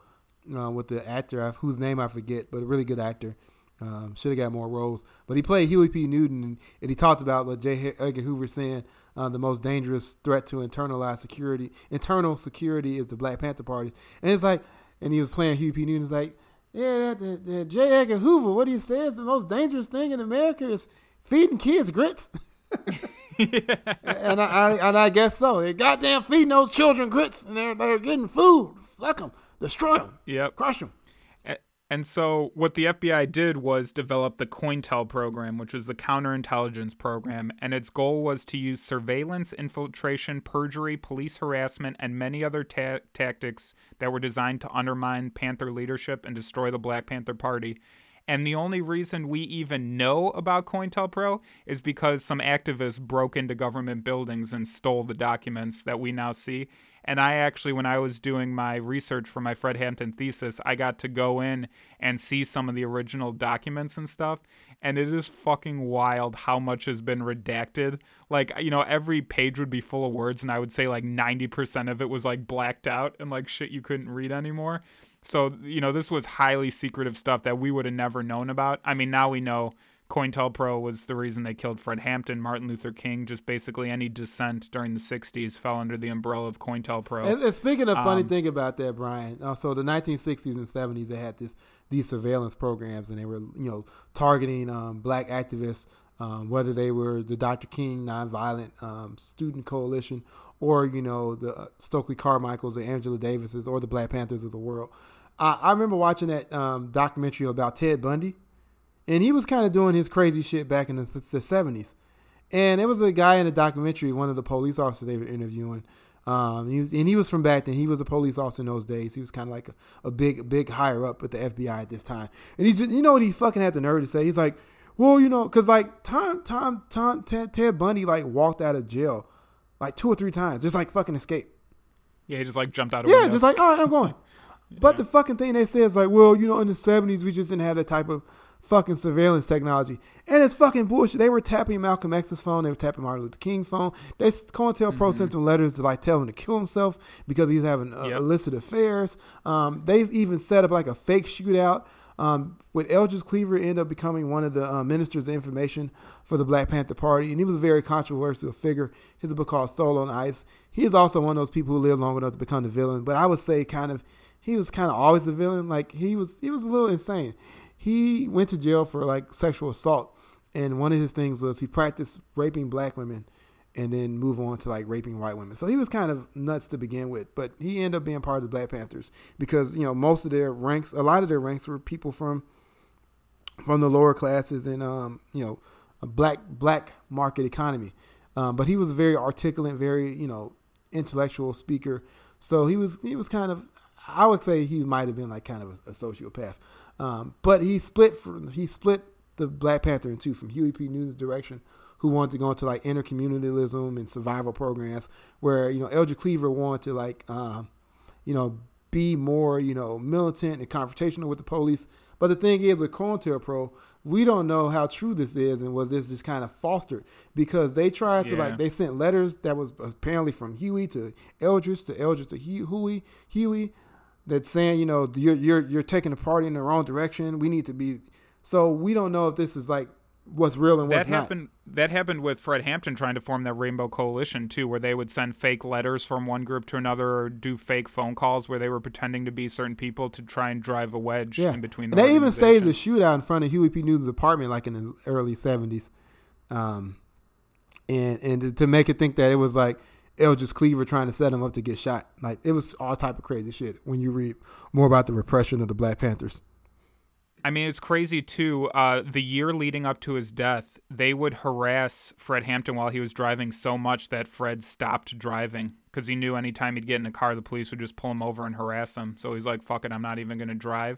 uh, with the actor whose name I forget, but a really good actor. Um, should have got more roles, but he played Huey P. Newton, and, and he talked about like J. Edgar Hoover saying uh, the most dangerous threat to internalized security, internal security, is the Black Panther Party. And it's like, and he was playing Huey P. Newton. It's like, yeah, that, that, that J. Edgar Hoover, what he says, the most dangerous thing in America is feeding kids grits. Yeah. And I, I and I guess so. They're goddamn feeding those children grits, and they're they're getting food. Fuck them, destroy them, yep, crush them. And so what the F B I did was develop the COINTEL program, which was the counterintelligence program, and its goal was to use surveillance, infiltration, perjury, police harassment, and many other ta- tactics that were designed to undermine Panther leadership and destroy the Black Panther Party. And the only reason we even know about COINTELPRO is because some activists broke into government buildings and stole the documents that we now see. And I actually, when I was doing my research for my Fred Hampton thesis, I got to go in and see some of the original documents and stuff. And it is fucking wild how much has been redacted. Like, you know, every page would be full of words, and I would say like ninety percent of it was like blacked out and like shit you couldn't read anymore. So, you know, this was highly secretive stuff that we would have never known about. I mean, now we know COINTELPRO was the reason they killed Fred Hampton, Martin Luther King, just basically any dissent during the sixties fell under the umbrella of COINTELPRO. And, and speaking of um, funny thing about that, Brian, uh, so the nineteen sixties and seventies, they had this these surveillance programs, and they were, you know, targeting um, black activists, um, whether they were the Doctor King Nonviolent um, Student Coalition or, you know, the Stokely Carmichaels or Angela Davises or the Black Panthers of the world. I, I remember watching that um, documentary about Ted Bundy. And he was kind of doing his crazy shit back in the, the seventies. And there was a guy in the documentary, one of the police officers they were interviewing. Um, he was, and he was from back then. He was a police officer in those days. He was kind of like a, a big, big higher up with the F B I at this time. And he's just, you know what he fucking had the nerve to say? He's like, well, you know, because like Tom, Tom, Tom, Ted, Ted Bundy like walked out of jail like two or three times. Just like fucking escaped. Yeah, he just like jumped out of yeah, window. Just like, all right, I'm going. But yeah. The fucking thing they say is like, well, you know, in the seventies, we just didn't have that type of fucking surveillance technology. And it's fucking bullshit. They were tapping Malcolm X's phone. They were tapping Martin Luther King's phone. They COINTELPRO mm-hmm. sent him letters to like tell him to kill himself because he's having uh, yep. illicit affairs. Um, they even set up like a fake shootout um, with Eldridge Cleaver end up becoming one of the uh, ministers of information for the Black Panther Party. And he was a very controversial figure. He has a book called Soul on Ice. He is also one of those people who lived long enough to become the villain. But I would say kind of, he was kind of always a villain. Like he was, he was a little insane. He went to jail for like sexual assault. And one of his things was he practiced raping black women and then move on to like raping white women. So he was kind of nuts to begin with, but he ended up being part of the Black Panthers because, you know, most of their ranks, a lot of their ranks were people from, from the lower classes and, um, you know, a black, black market economy. Um, but he was a very articulate, very, you know, intellectual speaker. So he was, he was kind of, I would say he might've been like kind of a, a sociopath. Um, but he split from, he split the Black Panther in two from Huey P. Newton's direction, who wanted to go into like intercommunitalism and survival programs, where you know Eldridge Cleaver wanted to like um, you know be more you know militant and confrontational with the police. But the thing is with COINTELPRO, we don't know how true this is and was this just kind of fostered because they tried yeah. to like they sent letters that was apparently from Huey to Eldridge to Eldridge to Huey Huey. That's saying, you know, you're, you're you're taking the party in the wrong direction. We need to be. So we don't know if this is like what's real and what's that happened, not. That happened with Fred Hampton trying to form that Rainbow Coalition, too, where they would send fake letters from one group to another or do fake phone calls where they were pretending to be certain people to try and drive a wedge yeah. in between. The and they even staged a shootout in front of Huey P. Newton's apartment like in the early seventies. Um, and, and to make it think that it was like Eldridge Cleaver trying to set him up to get shot. Like it was all type of crazy shit when you read more about the repression of the Black Panthers. I mean, it's crazy too. Uh, the year leading up to his death, they would harass Fred Hampton while he was driving so much that Fred stopped driving because he knew anytime he'd get in a car, the police would just pull him over and harass him. So he's like, fuck it, I'm not even going to drive.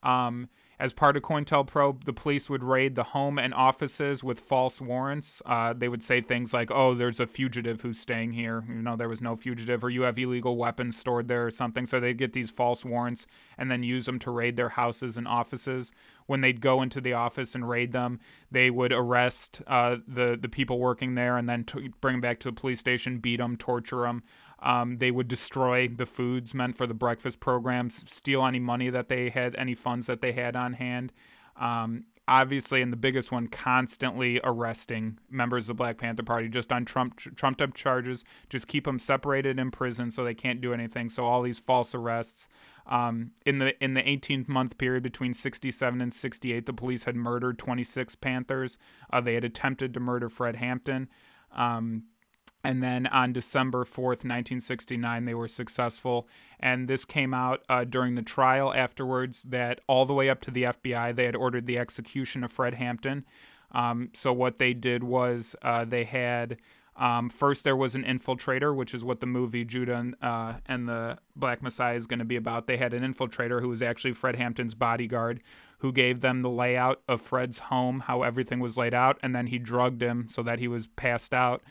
Um, As part of COINTELPRO, the police would raid the home and offices with false warrants. Uh, they would say things like, oh, there's a fugitive who's staying here. You know, there was no fugitive, or you have illegal weapons stored there or something. So they'd get these false warrants and then use them to raid their houses and offices. When they'd go into the office and raid them, they would arrest uh, the, the people working there and then t- bring them back to the police station, beat them, torture them. Um, they would destroy the foods meant for the breakfast programs, steal any money that they had, any funds that they had on hand. Um, obviously, and the biggest one, constantly arresting members of the Black Panther Party just on Trump, trumped up charges, just keep them separated in prison so they can't do anything. So all these false arrests. Um, in the in the eighteen-month period between sixty-seven and sixty-eight, the police had murdered twenty-six Panthers. Uh, they had attempted to murder Fred Hampton. Um, and then on December fourth, nineteen sixty-nine, they were successful. And this came out uh, during the trial afterwards that all the way up to the F B I, they had ordered the execution of Fred Hampton. Um, so what they did was uh, they had... Um, first, there was an infiltrator, which is what the movie Judah uh, and the Black Messiah is going to be about. They had an infiltrator who was actually Fred Hampton's bodyguard, who gave them the layout of Fred's home, how everything was laid out, and then he drugged him so that he was passed out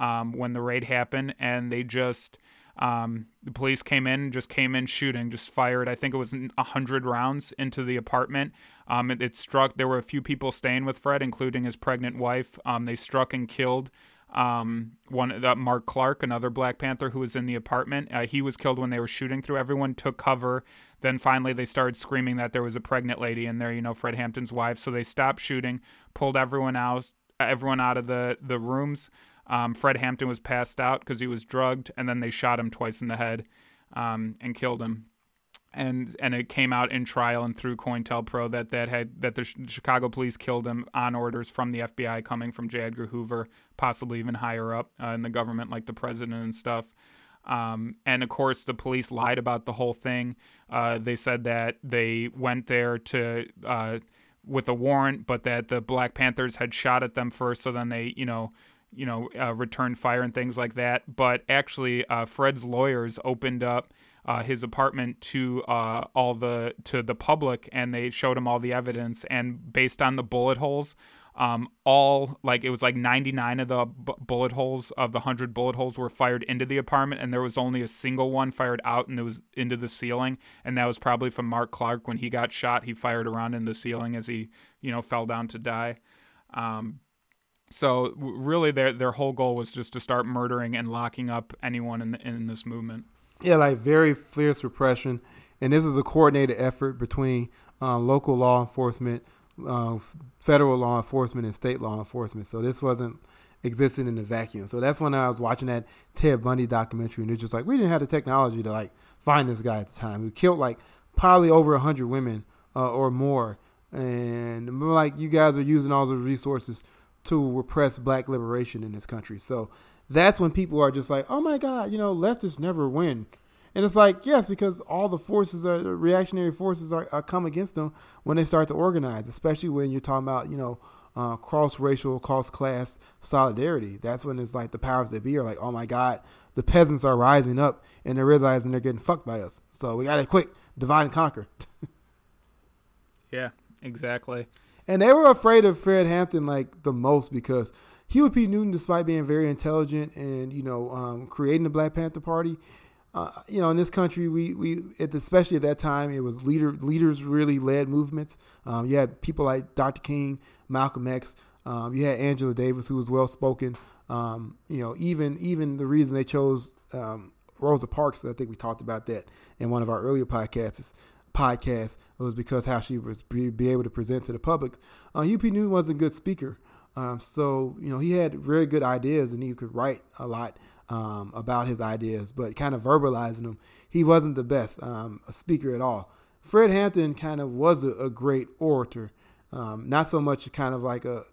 um, when the raid happened. And they just, um, the police came in, just came in shooting, just fired, I think it was one hundred rounds into the apartment. Um, it, it struck, there were a few people staying with Fred, including his pregnant wife. Um, they struck and killed Um, one uh, Mark Clark, another Black Panther who was in the apartment. Uh, he was killed when they were shooting through. Everyone took cover. Then finally they started screaming that there was a pregnant lady in there, you know, Fred Hampton's wife. So they stopped shooting, pulled everyone out, everyone out of the, the rooms. Um, Fred Hampton was passed out because he was drugged, and then they shot him twice in the head um, and killed him. And and it came out in trial and through COINTELPRO that that had that the Chicago police killed him on orders from the F B I coming from J. Edgar Hoover, possibly even higher up uh, in the government, like the president and stuff. Um, and, of course, the police lied about the whole thing. Uh, they said that they went there to uh, with a warrant, but that the Black Panthers had shot at them first, so then they, you know, you know, uh, returned fire and things like that. But actually, uh, Fred's lawyers opened up Uh, his apartment to uh, all the to the public, and they showed him all the evidence. And based on the bullet holes, um, all like it was like ninety-nine of the b- bullet holes of the hundred bullet holes were fired into the apartment, and there was only a single one fired out, and it was into the ceiling. And that was probably from Mark Clark when he got shot. He fired around in the ceiling as he, you know, fell down to die. Um, so really, their their whole goal was just to start murdering and locking up anyone in the, in this movement. Yeah, like very fierce repression. And this is a coordinated effort between uh, local law enforcement, uh, federal law enforcement, and state law enforcement. So this wasn't existing in a vacuum. So that's when I was watching that Ted Bundy documentary, and it's just like, we didn't have the technology to like find this guy at the time. Who killed like probably over one hundred women uh, or more. And we're like, you guys are using all those resources to repress black liberation in this country. So that's when people are just like, oh my God, you know, leftists never win. And it's like, yes, because all the forces, are, the reactionary forces are, are come against them when they start to organize, especially when you're talking about, you know, uh, cross-racial, cross-class solidarity. That's when it's like the powers that be are like, oh my God, the peasants are rising up and they're realizing they're getting fucked by us. So we got to quick divide and conquer. Yeah, exactly. And they were afraid of Fred Hampton like the most because Huey Newton, despite being very intelligent and, you know, um, creating the Black Panther Party, uh, you know, in this country, we, we at the, especially at that time, it was leader leaders really led movements. Um, you had people like Doctor King, Malcolm X. Um, you had Angela Davis, who was well-spoken. Um, you know, even even the reason they chose um, Rosa Parks, I think we talked about that in one of our earlier podcasts, podcasts was because how she was be, be able to present to the public. Uh, Huey Newton was a good speaker. Um, so, you know, he had very good ideas and he could write a lot um, about his ideas, but kind of verbalizing them, he wasn't the best um, a speaker at all. Fred Hampton kind of was a, a great orator, um, not so much kind of like a,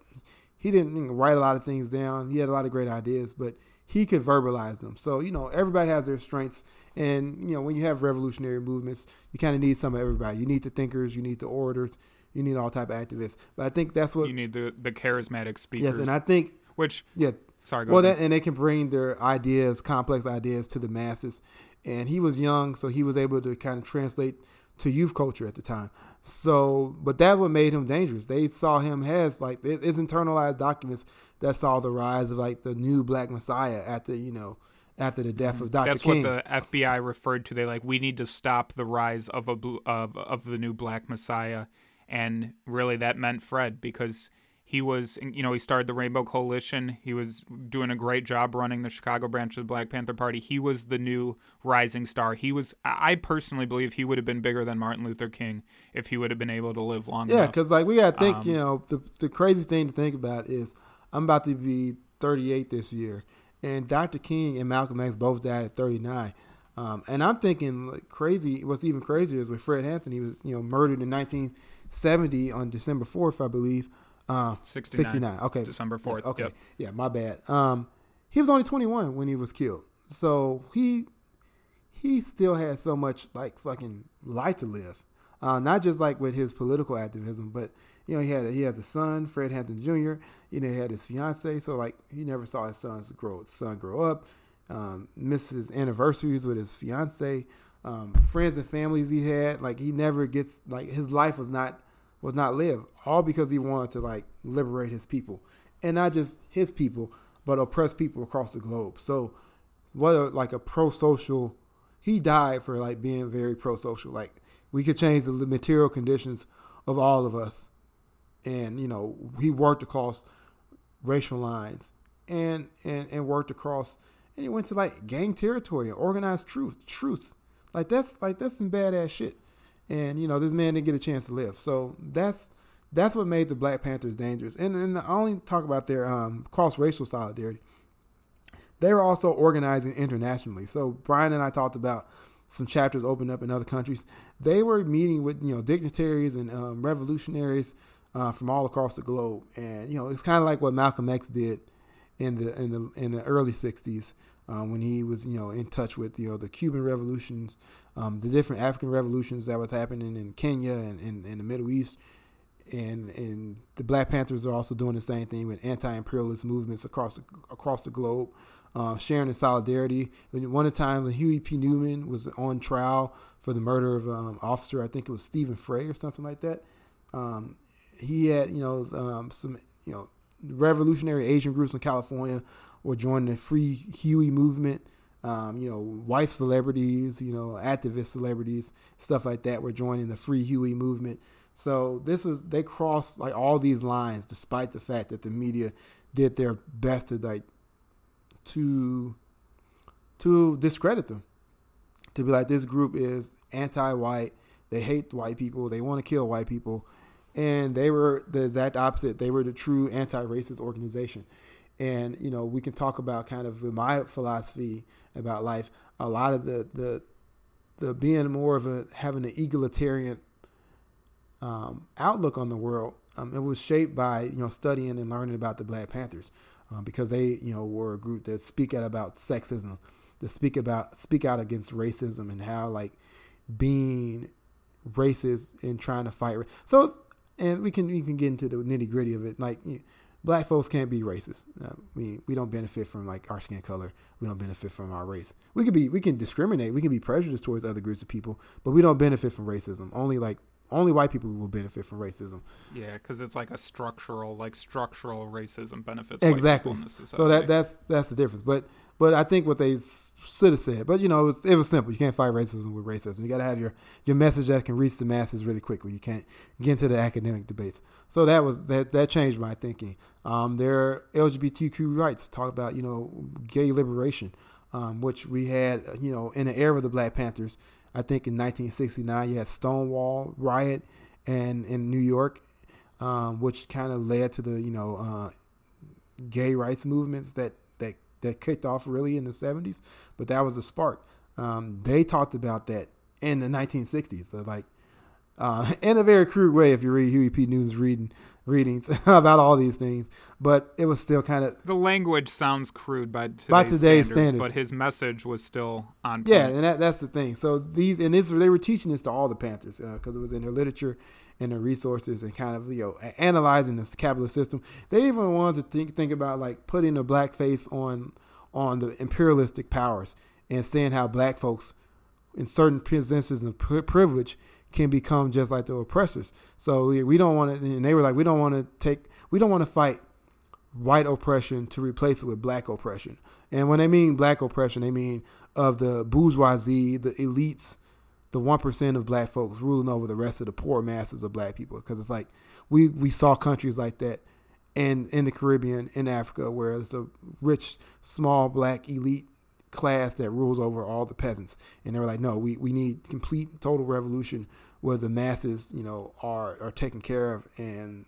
he didn't write a lot of things down. He had a lot of great ideas, but he could verbalize them. So, you know, everybody has their strengths. And, you know, when you have revolutionary movements, you kind of need some of everybody. You need the thinkers, you need the orators. You need all type of activists, but I think that's what you need the, the charismatic speakers. Yes, and I think which yeah, sorry. Go well, ahead. That and they can bring their ideas, complex ideas, to the masses. And he was young, so he was able to kind of translate to youth culture at the time. So, but that's what made him dangerous. They saw him as like his internalized documents that saw the rise of like the new Black Messiah after you know after the death of Doctor That's King. That's what the F B I referred to. They like we need to stop the rise of a of of the new Black Messiah. And really that meant Fred because He was, you know, he started the Rainbow Coalition. He was doing a great job running the Chicago branch of the Black Panther Party. He was the new rising star. He was, I personally believe he would have been bigger than Martin Luther King if he would have been able to live long yeah, enough. Yeah, because, like, we got to think, um, you know, the, the craziest thing to think about is I'm about to be thirty-eight this year, and Doctor King and Malcolm X both died at thirty-nine. Um, and I'm thinking, like, crazy, what's even crazier is with Fred Hampton. He was, you know, murdered in nineteen seventy on December fourth, I believe. Uh, sixty-nine. sixty-nine. Okay. December fourth. Yeah, okay. Yep. Yeah, my bad. Um, he was only twenty-one when he was killed. So he he still had so much, like, fucking life to live. Uh, not just, like, with his political activism, but, you know, he had a, he has a son, Fred Hampton Junior You know, he had his fiance. So, like, he never saw his son's grow, son grow up. Um, missed his anniversaries with his fiance. Um, friends and families he had. Like, he never gets, like, his life was not... was not live, all because he wanted to, like, liberate his people, and not just his people, but oppressed people across the globe. So what a, like a pro-social, he died for, like, being very pro-social. Like, we could change the material conditions of all of us. And, you know, he worked across racial lines and, and, and worked across, and he went to, like, gang territory and organized truth, truce. Like that's like, that's some badass shit. And, you know, this man didn't get a chance to live. So that's that's what made the Black Panthers dangerous. And, and I only talk about their um, cross-racial solidarity. They were also organizing internationally. So Brian and I talked about some chapters opened up in other countries. They were meeting with, you know, dignitaries and um, revolutionaries uh, from all across the globe. And, you know, it's kind of like what Malcolm X did in the in the, in the early sixties. Um, when he was, you know, in touch with, you know, the Cuban revolutions, um, the different African revolutions that was happening in Kenya and in the Middle East. And, and the Black Panthers are also doing the same thing with anti-imperialist movements across the, across the globe, uh, sharing in solidarity. One time when Huey P. Newton was on trial for the murder of an um, officer, I think it was Stephen Fray or something like that. Um, he had, you know, um, some, you know, revolutionary Asian groups in California or join the Free Huey movement, um, you know, white celebrities, you know, activist celebrities, stuff like that were joining the Free Huey movement. So this was, they crossed, like, all these lines, despite the fact that the media did their best to, like, to, to discredit them, to be like, this group is anti-white, they hate white people, they want to kill white people. And they were the exact opposite. They were the true anti-racist organization. And, you know, we can talk about kind of my philosophy about life. A lot of the the, the being more of a having an egalitarian um, outlook on the world. Um, it was shaped by, you know, studying and learning about the Black Panthers um, because they, you know, were a group that speak out about sexism, that speak about speak out against racism and how, like, being racist and trying to fight. So, and we can we can get into the nitty gritty of it, like. You know, Black folks can't be racist. I mean, we don't benefit from, like, our skin color. We don't benefit from our race. We could be, we can discriminate. We can be prejudiced towards other groups of people, but we don't benefit from racism. Only like only white people will benefit from racism. Yeah, because it's like a structural, like structural racism benefits. Exactly. So that that's that's the difference. But but I think what they should have said. But, you know, it was, it was simple. You can't fight racism with racism. You got to have your your message that can reach the masses really quickly. You can't get into the academic debates. So that was that that changed my thinking. Um, their L G B T Q rights talk about, you know, gay liberation, um, which we had, you know, in the era of the Black Panthers. I think in nineteen sixty-nine, you had Stonewall riot and in New York, um, which kind of led to the, you know, uh, gay rights movements that, that, that kicked off really in the seventies. But that was a spark. Um, they talked about that in the nineteen sixties. So, like, uh, in a very crude way, if you read Huey P. Newton's reading, readings about all these things, but it was still kind of, the language sounds crude by today's, by today's standards, standards, but his message was still on point. Yeah, and that, that's the thing. So these, and this, they were teaching this to all the Panthers because uh, it was in their literature and their resources and kind of, you know, analyzing this capitalist system. They even wanted to think think about, like, putting a black face on on the imperialistic powers and seeing how black folks in certain positions of privilege can become just like the oppressors. So we, we don't want to, and they were like, we don't want to take, we don't want to fight white oppression to replace it with black oppression. And when they mean black oppression, they mean of the bourgeoisie, the elites, the one percent of black folks ruling over the rest of the poor masses of black people. Because it's like, we, we saw countries like that in, in the Caribbean, in Africa, where it's a rich, small, black elite class that rules over all the peasants. And they were like, no, we, we need complete, total revolution where the masses, you know, are, are taken care of, and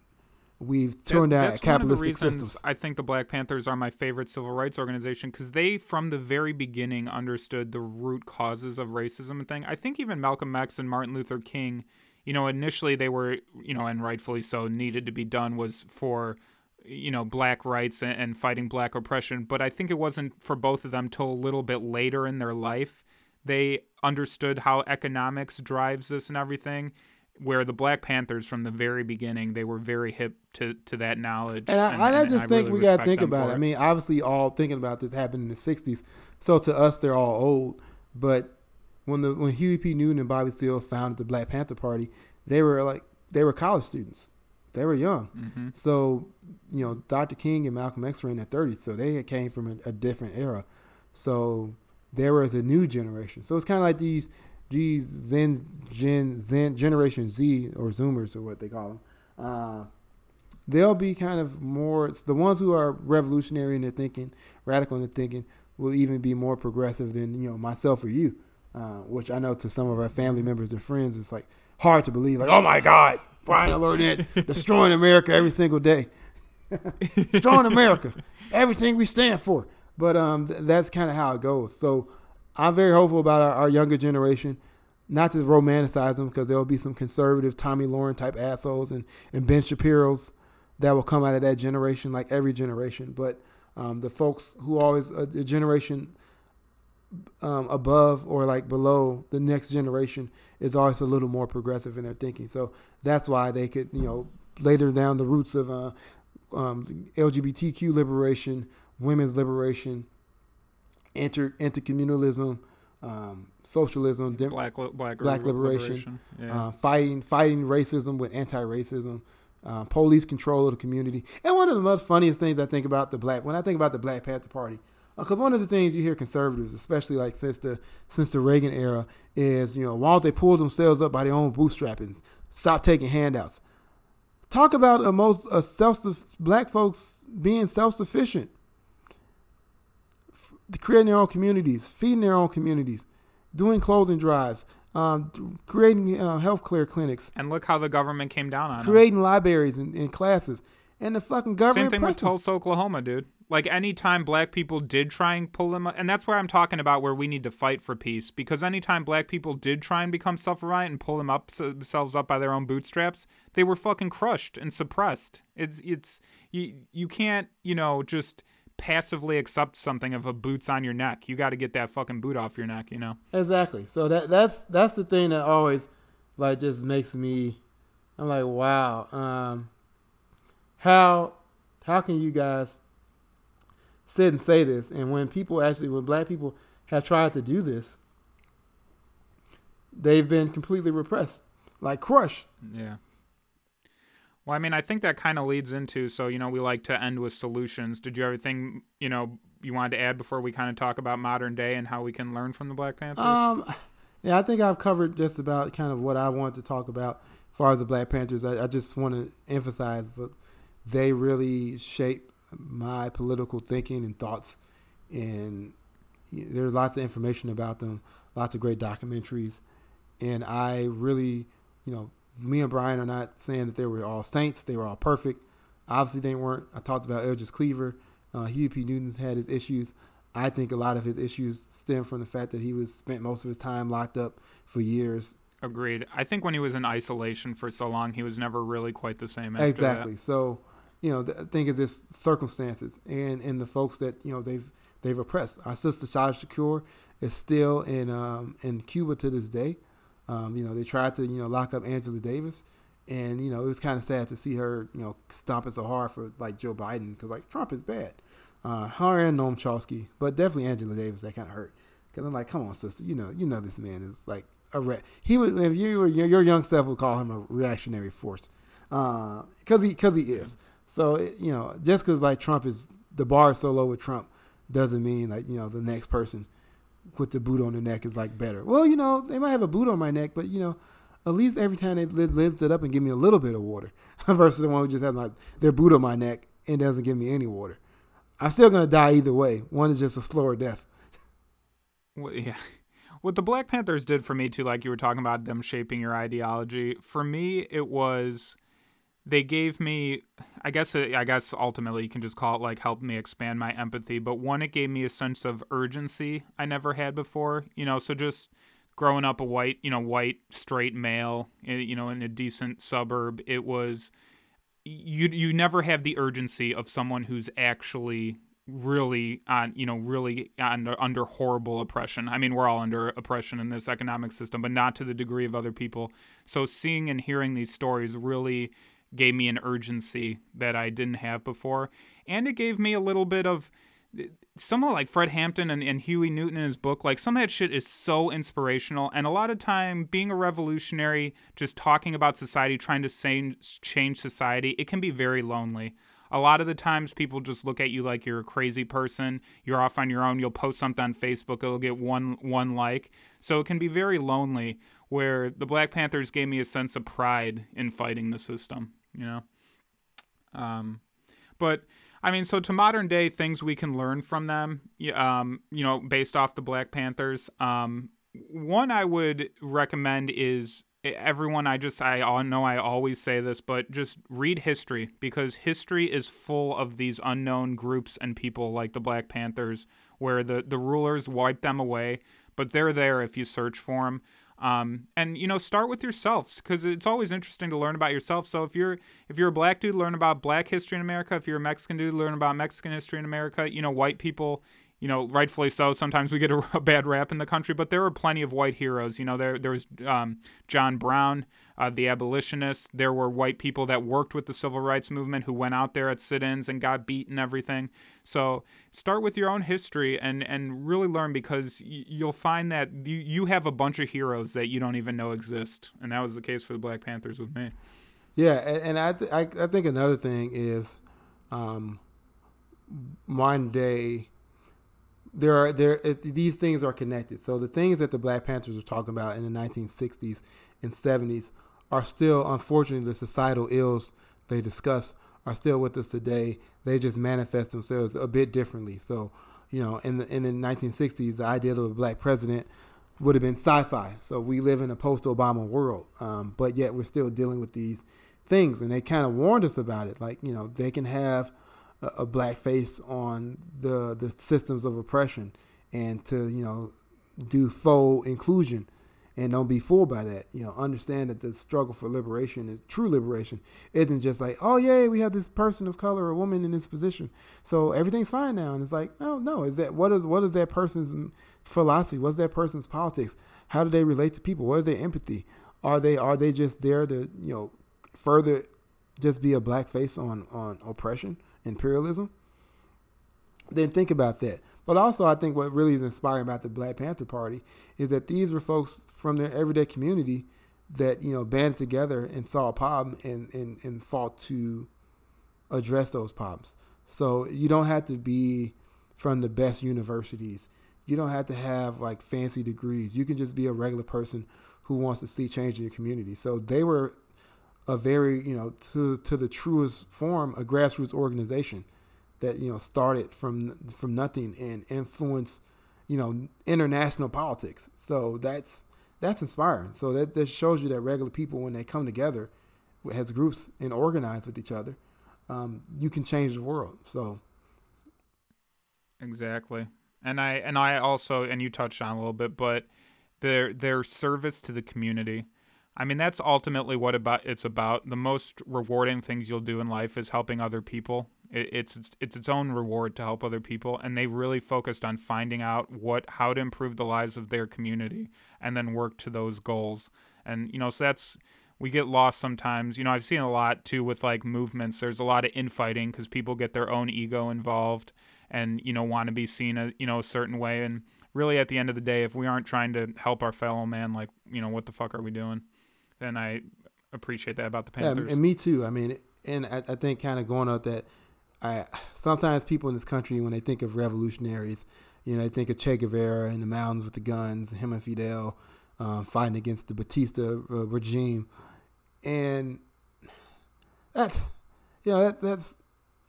we've turned that, out capitalistic systems. I think the Black Panthers are my favorite civil rights organization because they, from the very beginning, understood the root causes of racism and thing. I think even Malcolm X and Martin Luther King, you know, initially they were, you know, and rightfully so, needed to be done was for, you know, black rights and, and fighting black oppression. But I think it wasn't for both of them till a little bit later in their life. They understood how economics drives this and everything. Where the Black Panthers, from the very beginning, they were very hip to, to that knowledge. And I, and, and I just and think I really we got to think about it. I mean, obviously all thinking about this happened in the sixties. So to us, they're all old. But when the when Huey P. Newton and Bobby Seale founded the Black Panther Party, they were like they were college students. They were young. Mm-hmm. So, you know, Doctor King and Malcolm X were in their thirties. So they came from a, a different era. So they were the new generation. So it's kind of like these... Geez, Zen, Gen, Zen, Generation Z or Zoomers or what they call them, uh, they'll be kind of more. It's the ones who are revolutionary in their thinking, radical in their thinking, will even be more progressive than you know myself or you, uh, which I know to some of our family members or friends, it's like hard to believe. Like, oh my God, Brian and Lornette destroying America every single day, destroying America, everything we stand for. But um, th- that's kind of how it goes. So. I'm very hopeful about our, our younger generation, not to romanticize them, because there will be some conservative Tommy Lauren type assholes and, and Ben Shapiro's that will come out of that generation, like every generation. But um, the folks who always a, a generation um, above or like below the next generation is always a little more progressive in their thinking. So that's why they could, you know, later down the roots of uh, um, L G B T Q liberation, women's liberation, Inter intercommunalism, um, socialism, dem- black li- black, black liberation, liberation. Yeah. Uh, fighting fighting racism with anti-racism, uh, police control of the community. And one of the most funniest things I think about the black when I think about the Black Panther Party, because uh, one of the things you hear conservatives, especially like since the since the Reagan era, is you know why don't they pull themselves up by their own bootstrap and stop taking handouts? Talk about a most a self black folks being self-sufficient. Creating their own communities, feeding their own communities, doing clothing drives, um, creating uh, health care clinics. And look how the government came down on it. Creating them. Libraries and, and classes. And the fucking government. Same thing with them. Tulsa, Oklahoma, dude. Like anytime black people did try and pull them up, and that's where I'm talking about where we need to fight for peace, because anytime black people did try and become self-reliant and pull them up, so, themselves up by their own bootstraps, they were fucking crushed and suppressed. It's, it's, you, you can't, you know, just... passively accept something if a boot's on your neck. You got to get that fucking boot off your neck, you know? Exactly. So that that's that's the thing that always, like, just makes me, I'm like, wow. Um, how how can you guys sit and say this? And when people actually, when black people have tried to do this, they've been completely repressed, like crushed. Yeah. Well, I mean, I think that kind of leads into, so, you know, we like to end with solutions. Did you have anything, you know, you wanted to add before we kind of talk about modern day and how we can learn from the Black Panthers? Um, yeah, I think I've covered just about kind of what I wanted to talk about as far as the Black Panthers. I, I just want to emphasize that they really shape my political thinking and thoughts. And there's lots of information about them, lots of great documentaries. And I really, you know, me and Brian are not saying that they were all saints. They were all perfect. Obviously, they weren't. I talked about Eldridge Cleaver. Uh, Huey P. Newton had his issues. I think a lot of his issues stem from the fact that he was spent most of his time locked up for years. Agreed. I think when he was in isolation for so long, he was never really quite the same after Exactly. That. So, you know, I think it's just circumstances and, and the folks that, you know, they've they've oppressed. Our sister, Assata Shakur, is still in um, in Cuba to this day. Um, you know, they tried to, you know, lock up Angela Davis, and, you know, it was kind of sad to see her, you know, stomping so hard for, like, Joe Biden, because, like, Trump is bad. Uh, her and Noam Chomsky, but definitely Angela Davis, that kind of hurt. Because I'm like, come on, sister, you know, you know this man is, like, a rat. He would, if you were, your young self would call him a reactionary force, because uh, he, cause he is. So, it, you know, just because, like, Trump is, the bar is so low with Trump doesn't mean, like, you know, the next person with the boot on the neck is like better. Well, you know, they might have a boot on my neck, but you know, at least every time they lift it up and give me a little bit of water versus the one who just had like their boot on my neck and doesn't give me any water. I'm still going to die either way. One is just a slower death. Well, yeah. What the Black Panthers did for me, too, like you were talking about them shaping your ideology, for me, it was they gave me, I guess, I guess ultimately you can just call it like help me expand my empathy. But one, it gave me a sense of urgency I never had before, you know, so just growing up a white, you know, white, straight male, you know, in a decent suburb, it was you you never have the urgency of someone who's actually really on, you know, really under, under horrible oppression. I mean, we're all under oppression in this economic system, but not to the degree of other people. So seeing and hearing these stories really gave me an urgency that I didn't have before. And it gave me a little bit of someone like Fred Hampton and, and Huey Newton in his book, like some of that shit is so inspirational. And a lot of time being a revolutionary, just talking about society, trying to change, change society, it can be very lonely. A lot of the times people just look at you like you're a crazy person. You're off on your own. You'll post something on Facebook. It'll get one one like. So it can be very lonely, where the Black Panthers gave me a sense of pride in fighting the system, you know. Um, but, I mean, so to modern day, things we can learn from them, um, you know, based off the Black Panthers. Um, one I would recommend is... Everyone, I just, I all know I always say this, but just read history, because history is full of these unknown groups and people like the Black Panthers, where the, the rulers wiped them away, but they're there if you search for them. Um, and, you know, start with yourselves, because it's always interesting to learn about yourself. So if you're if you're a black dude, learn about black history in America. If you're a Mexican dude, learn about Mexican history in America. You know, white people... You know, rightfully so. Sometimes we get a, a bad rap in the country, but there were plenty of white heroes. You know, there there was um, John Brown, uh, the abolitionist. There were white people that worked with the civil rights movement who went out there at sit-ins and got beat and everything. So start with your own history and, and really learn, because y- you'll find that you, you have a bunch of heroes that you don't even know exist. And that was the case for the Black Panthers with me. Yeah, and, and I, th- I I think another thing is um, one day... There are there it, these things are connected. So the things that the Black Panthers were talking about in the nineteen sixties and seventies are still, unfortunately, the societal ills they discuss are still with us today. They just manifest themselves a bit differently. So, you know, in the in the nineteen sixties, the idea of a black president would have been sci-fi. So we live in a post-Obama world, um, but yet we're still dealing with these things. And they kind of warned us about it. Like, you know, they can have a black face on the the systems of oppression, and to, you know, do full inclusion, and don't be fooled by that. You know, understand that the struggle for liberation and true liberation isn't just like, oh yay, we have this person of color or woman in this position, so everything's fine now. And it's like, oh no, is that what is what is that person's philosophy? What's that person's politics? How do they relate to people? What is their empathy? Are they are they just there to, you know, further just be a black face on on oppression? Imperialism? Then think about that. But also, I think what really is inspiring about the Black Panther Party is that these were folks from their everyday community that, you know, banded together and saw a problem and, and, and fought to address those problems. So you don't have to be from the best universities. You don't have to have like fancy degrees. You can just be a regular person who wants to see change in your community. So they were a very, you know, to to the truest form, a grassroots organization that, you know, started from from nothing and influenced, you know, international politics. So that's that's inspiring. So that, that shows you that regular people, when they come together as groups and organize with each other, um, you can change the world. So exactly. And I and I also, and you touched on a little bit, but their their service to the community. I mean, that's ultimately what about it's about. The most rewarding things you'll do in life is helping other people. It, it's, it's it's its own reward to help other people, and they really focused on finding out what how to improve the lives of their community, and then work to those goals. And, you know, so that's we get lost sometimes. You know, I've seen a lot too with like movements. There's a lot of infighting because people get their own ego involved, and, you know, want to be seen a you know a certain way. And really, at the end of the day, if we aren't trying to help our fellow man, like, you know, what the fuck are we doing? And I appreciate that about the Panthers. Yeah, and me too. I mean, and I, I think kind of going out that I sometimes people in this country, when they think of revolutionaries, you know, they think of Che Guevara in the mountains with the guns, him and Fidel um, fighting against the Batista uh, regime. And that's, you know, that, that's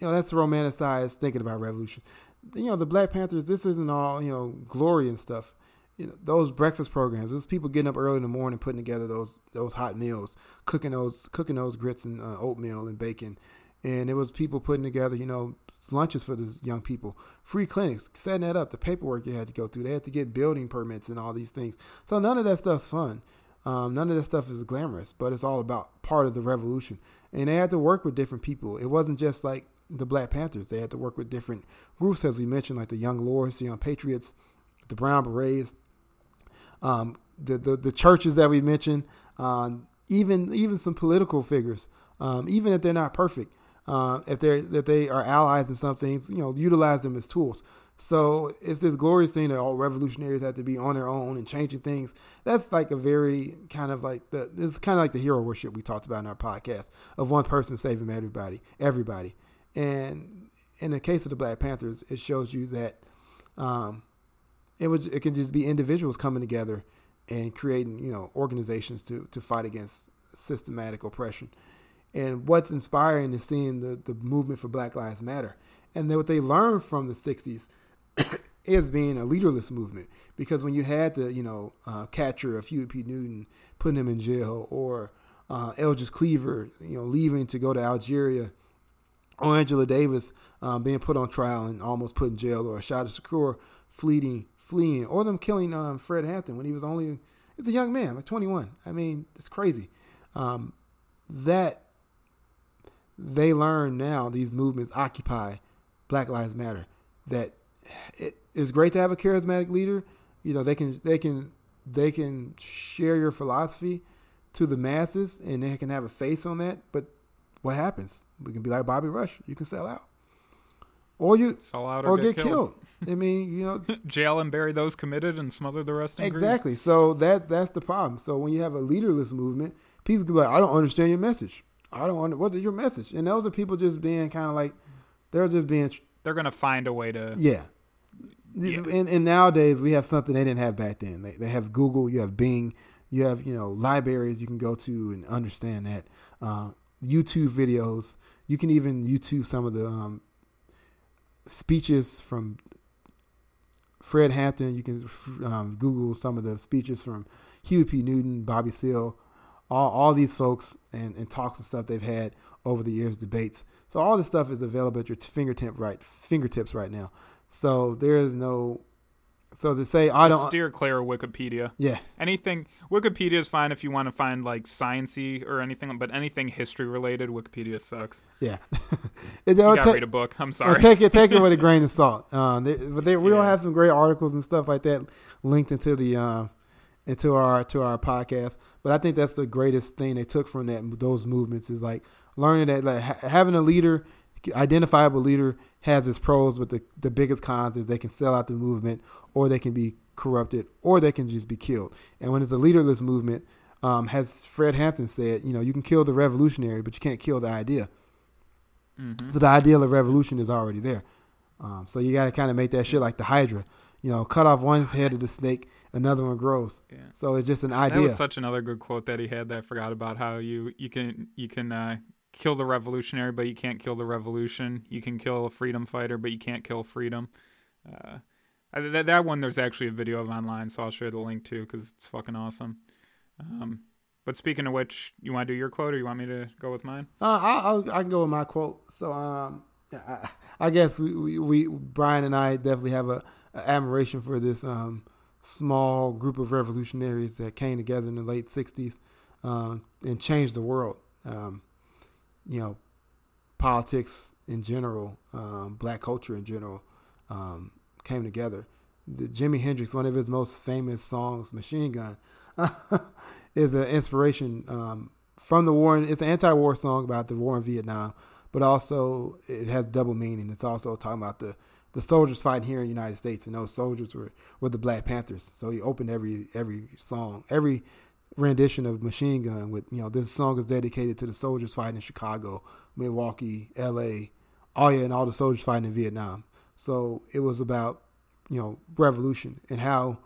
you know, that's romanticized thinking about revolution. You know, the Black Panthers, this isn't all, you know, glory and stuff. You know, those breakfast programs, those people getting up early in the morning, putting together those those hot meals, cooking those cooking those grits and uh, oatmeal and bacon. And it was people putting together, you know, lunches for the young people, free clinics, setting that up, the paperwork they had to go through. They had to get building permits and all these things. So none of that stuff's fun. Um, none of that stuff is glamorous, but it's all about part of the revolution. And they had to work with different people. It wasn't just like the Black Panthers. They had to work with different groups, as we mentioned, like the Young Lords, the Young Patriots, the Brown Berets, um, the, the the churches that we mentioned, um, even even some political figures, um, even if they're not perfect. Uh, if they're that they are allies in some things, you know, utilize them as tools. So it's this glorious thing that all revolutionaries have to be on their own and changing things. That's like a very kind of like the it's kind of like the hero worship we talked about in our podcast of one person saving everybody, everybody. And in the case of the Black Panthers, it shows you that um, it was it can just be individuals coming together and creating, you know, organizations to to fight against systematic oppression. And what's inspiring is seeing the, the movement for Black Lives Matter. And then what they learned from the sixties is being a leaderless movement. Because when you had the, you know, uh, capture of Huey P. Newton, putting him in jail, or uh, Eldridge Cleaver, you know, leaving to go to Algeria, or Angela Davis um, being put on trial and almost put in jail, or Assata Shakur fleeing, fleeing, or them killing um, Fred Hampton when he was only, he's a young man, like twenty-one. I mean, it's crazy. Um, that... They learn now, these movements, Occupy, Black Lives Matter, that it is great to have a charismatic leader. You know, they can they can they can share your philosophy to the masses, and they can have a face on that. But what happens? We can be like Bobby Rush. You can sell out, or you sell out, or, or get, get killed. killed. I mean, you know, jail and bury those committed, and smother the rest. In exactly. Grief. So that that's the problem. So when you have a leaderless movement, people can be like, I don't understand your message. I don't want what is your message? And those are people just being kind of like, they're just being. Tr- they're going to find a way to. Yeah. yeah. And, and nowadays we have something they didn't have back then. They they have Google, you have Bing, you have, you know, libraries you can go to and understand that. Uh, YouTube videos. You can even YouTube some of the um, speeches from Fred Hampton. You can um, Google some of the speeches from Huey P. Newton, Bobby Seale. All, all these folks and, and talks and stuff they've had over the years, debates. So all this stuff is available at your fingertip right, fingertips right now. So there is no... So to say, I don't... Steer clear of Wikipedia. Yeah. Anything... Wikipedia is fine if you want to find, like, science-y or anything, but anything history-related, Wikipedia sucks. Yeah. you gotta take, read a book. I'm sorry. Take it, take it with a grain of salt. Uh, they, but they, we yeah. all have some great articles and stuff like that linked into the... Uh, into our to our podcast. But I think that's the greatest thing they took from that those movements is like learning that like ha- having a leader, identifiable leader, has its pros, but the, the biggest cons is they can sell out the movement, or they can be corrupted, or they can just be killed. And when it's a leaderless movement, um, as Fred Hampton said, you know, you can kill the revolutionary, but you can't kill the idea. Mm-hmm. So the ideal of revolution is already there. Um, so you got to kind of make that shit like the Hydra. You know, cut off one head of the snake, another one grows. Yeah. So it's just an idea. That was such another good quote that he had that I forgot about, how you, you can you can uh, kill the revolutionary, but you can't kill the revolution. You can kill a freedom fighter, but you can't kill freedom. Uh, that, that one there's actually a video of online, so I'll share the link too because it's fucking awesome. Um, but speaking of which, you want to do your quote or you want me to go with mine? Uh, I'll, I can go with my quote. So um, I, I guess we, we, we Brian and I definitely have a... admiration for this um, small group of revolutionaries that came together in the late sixties um, and changed the world. Um, you know, politics in general, um, black culture in general, um, came together. The Jimi Hendrix, one of his most famous songs, Machine Gun, is an inspiration um, from the war. It's an anti-war song about the war in Vietnam, but also it has double meaning. It's also talking about the The soldiers fighting here in the United States, and those soldiers were, were the Black Panthers. So he opened every every song, every rendition of Machine Gun with, you know, this song is dedicated to the soldiers fighting in Chicago, Milwaukee, L A, all yeah, and all the soldiers fighting in Vietnam. So it was about, you know, revolution and how,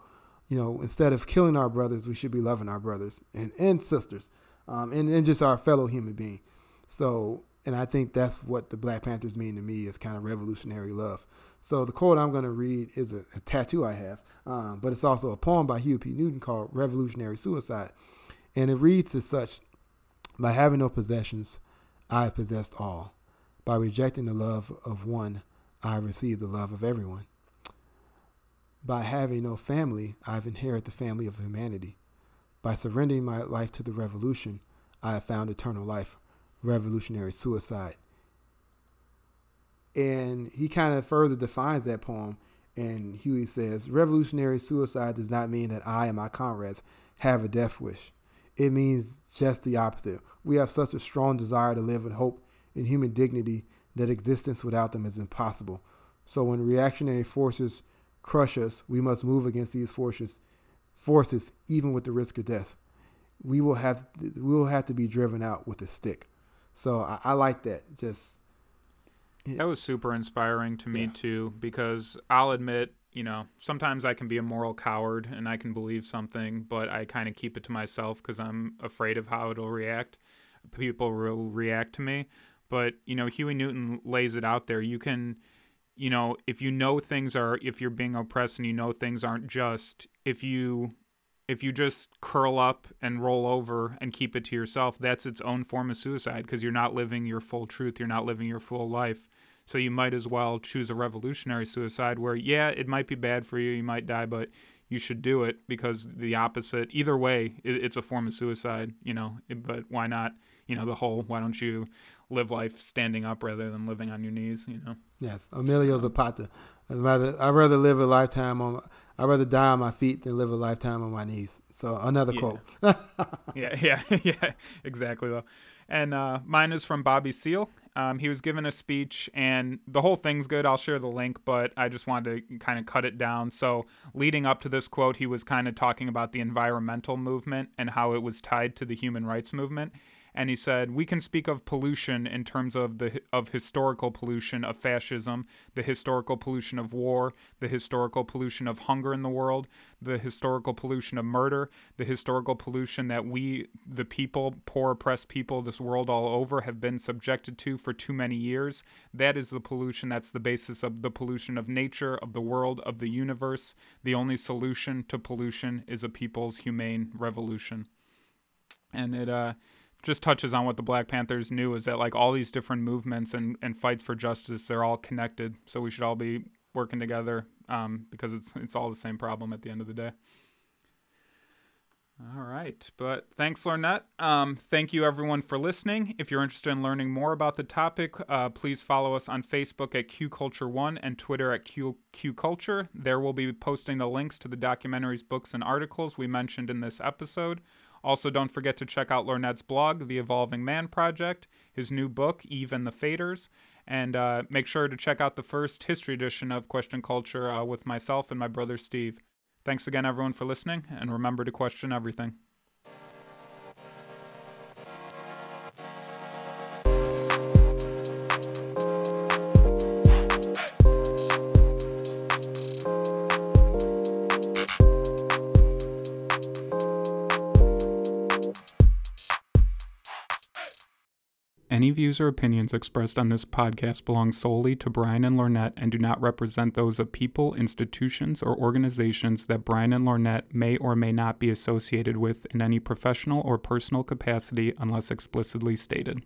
you know, instead of killing our brothers, we should be loving our brothers and, and sisters um, and, and just our fellow human being. So And I think that's what the Black Panthers mean to me, is kind of revolutionary love. So the quote I'm going to read is a, a tattoo I have, um, but it's also a poem by Huey P. Newton called Revolutionary Suicide. And it reads as such: by having no possessions, I possessed all. By rejecting the love of one, I received the love of everyone. By having no family, I've inherited the family of humanity. By surrendering my life to the revolution, I have found eternal life. Revolutionary Suicide. And he kind of further defines that poem, and Huey says, revolutionary suicide does not mean that I and my comrades have a death wish. It means just the opposite. We have such a strong desire to live with hope and human dignity that existence without them is impossible. So when reactionary forces crush us, we must move against these forces, forces even with the risk of death. We will have we will have to be driven out with a stick. So I, I like that. Just yeah. That was super inspiring to me yeah. too, because I'll admit, you know, sometimes I can be a moral coward and I can believe something, but I kind of keep it to myself because I'm afraid of how it'll react. People will react to me. But, you know, Huey Newton lays it out there. You can, you know, if you know things are, if you're being oppressed and you know things aren't just, if you... If you just curl up and roll over and keep it to yourself, that's its own form of suicide because you're not living your full truth. You're not living your full life. So you might as well choose a revolutionary suicide where, yeah, it might be bad for you. You might die, but you should do it because the opposite, either way, it's a form of suicide, you know, but why not, you know, the whole, why don't you live life standing up rather than living on your knees, you know? Yes. Emilio Zapata. I'd rather, I'd rather live a lifetime on, I'd rather die on my feet than live a lifetime on my knees. So another yeah. quote. yeah, yeah, yeah, exactly. Though. And uh, mine is from Bobby Seale. Um, he was given a speech, and the whole thing's good. I'll share the link, but I just wanted to kind of cut it down. So leading up to this quote, he was kind of talking about the environmental movement and how it was tied to the human rights movement. And he said, we can speak of pollution in terms of the of historical pollution of fascism, the historical pollution of war, the historical pollution of hunger in the world, the historical pollution of murder, the historical pollution that we, the people, poor oppressed people, this world all over, have been subjected to for too many years. That is the pollution. That's the basis of the pollution of nature, of the world, of the universe. The only solution to pollution is a people's humane revolution. And it... uh. just touches on what the Black Panthers knew, is that like all these different movements and, and fights for justice, they're all connected. So we should all be working together um, because it's it's all the same problem at the end of the day. All right. But thanks, Lornette. Um, thank you, everyone, for listening. If you're interested in learning more about the topic, uh, please follow us on Facebook at Q Culture one and Twitter at Q, Q Culture. There we'll be posting the links to the documentaries, books, and articles we mentioned in this episode. Also, don't forget to check out Lornette's blog, The Evolving Man Project, his new book, Eve and the Faders, and uh, make sure to check out the first history edition of Question Culture uh, with myself and my brother Steve. Thanks again, everyone, for listening, and remember to question everything. Any views or opinions expressed on this podcast belong solely to Brian and Lornette and do not represent those of people, institutions, or organizations that Brian and Lornette may or may not be associated with in any professional or personal capacity unless explicitly stated.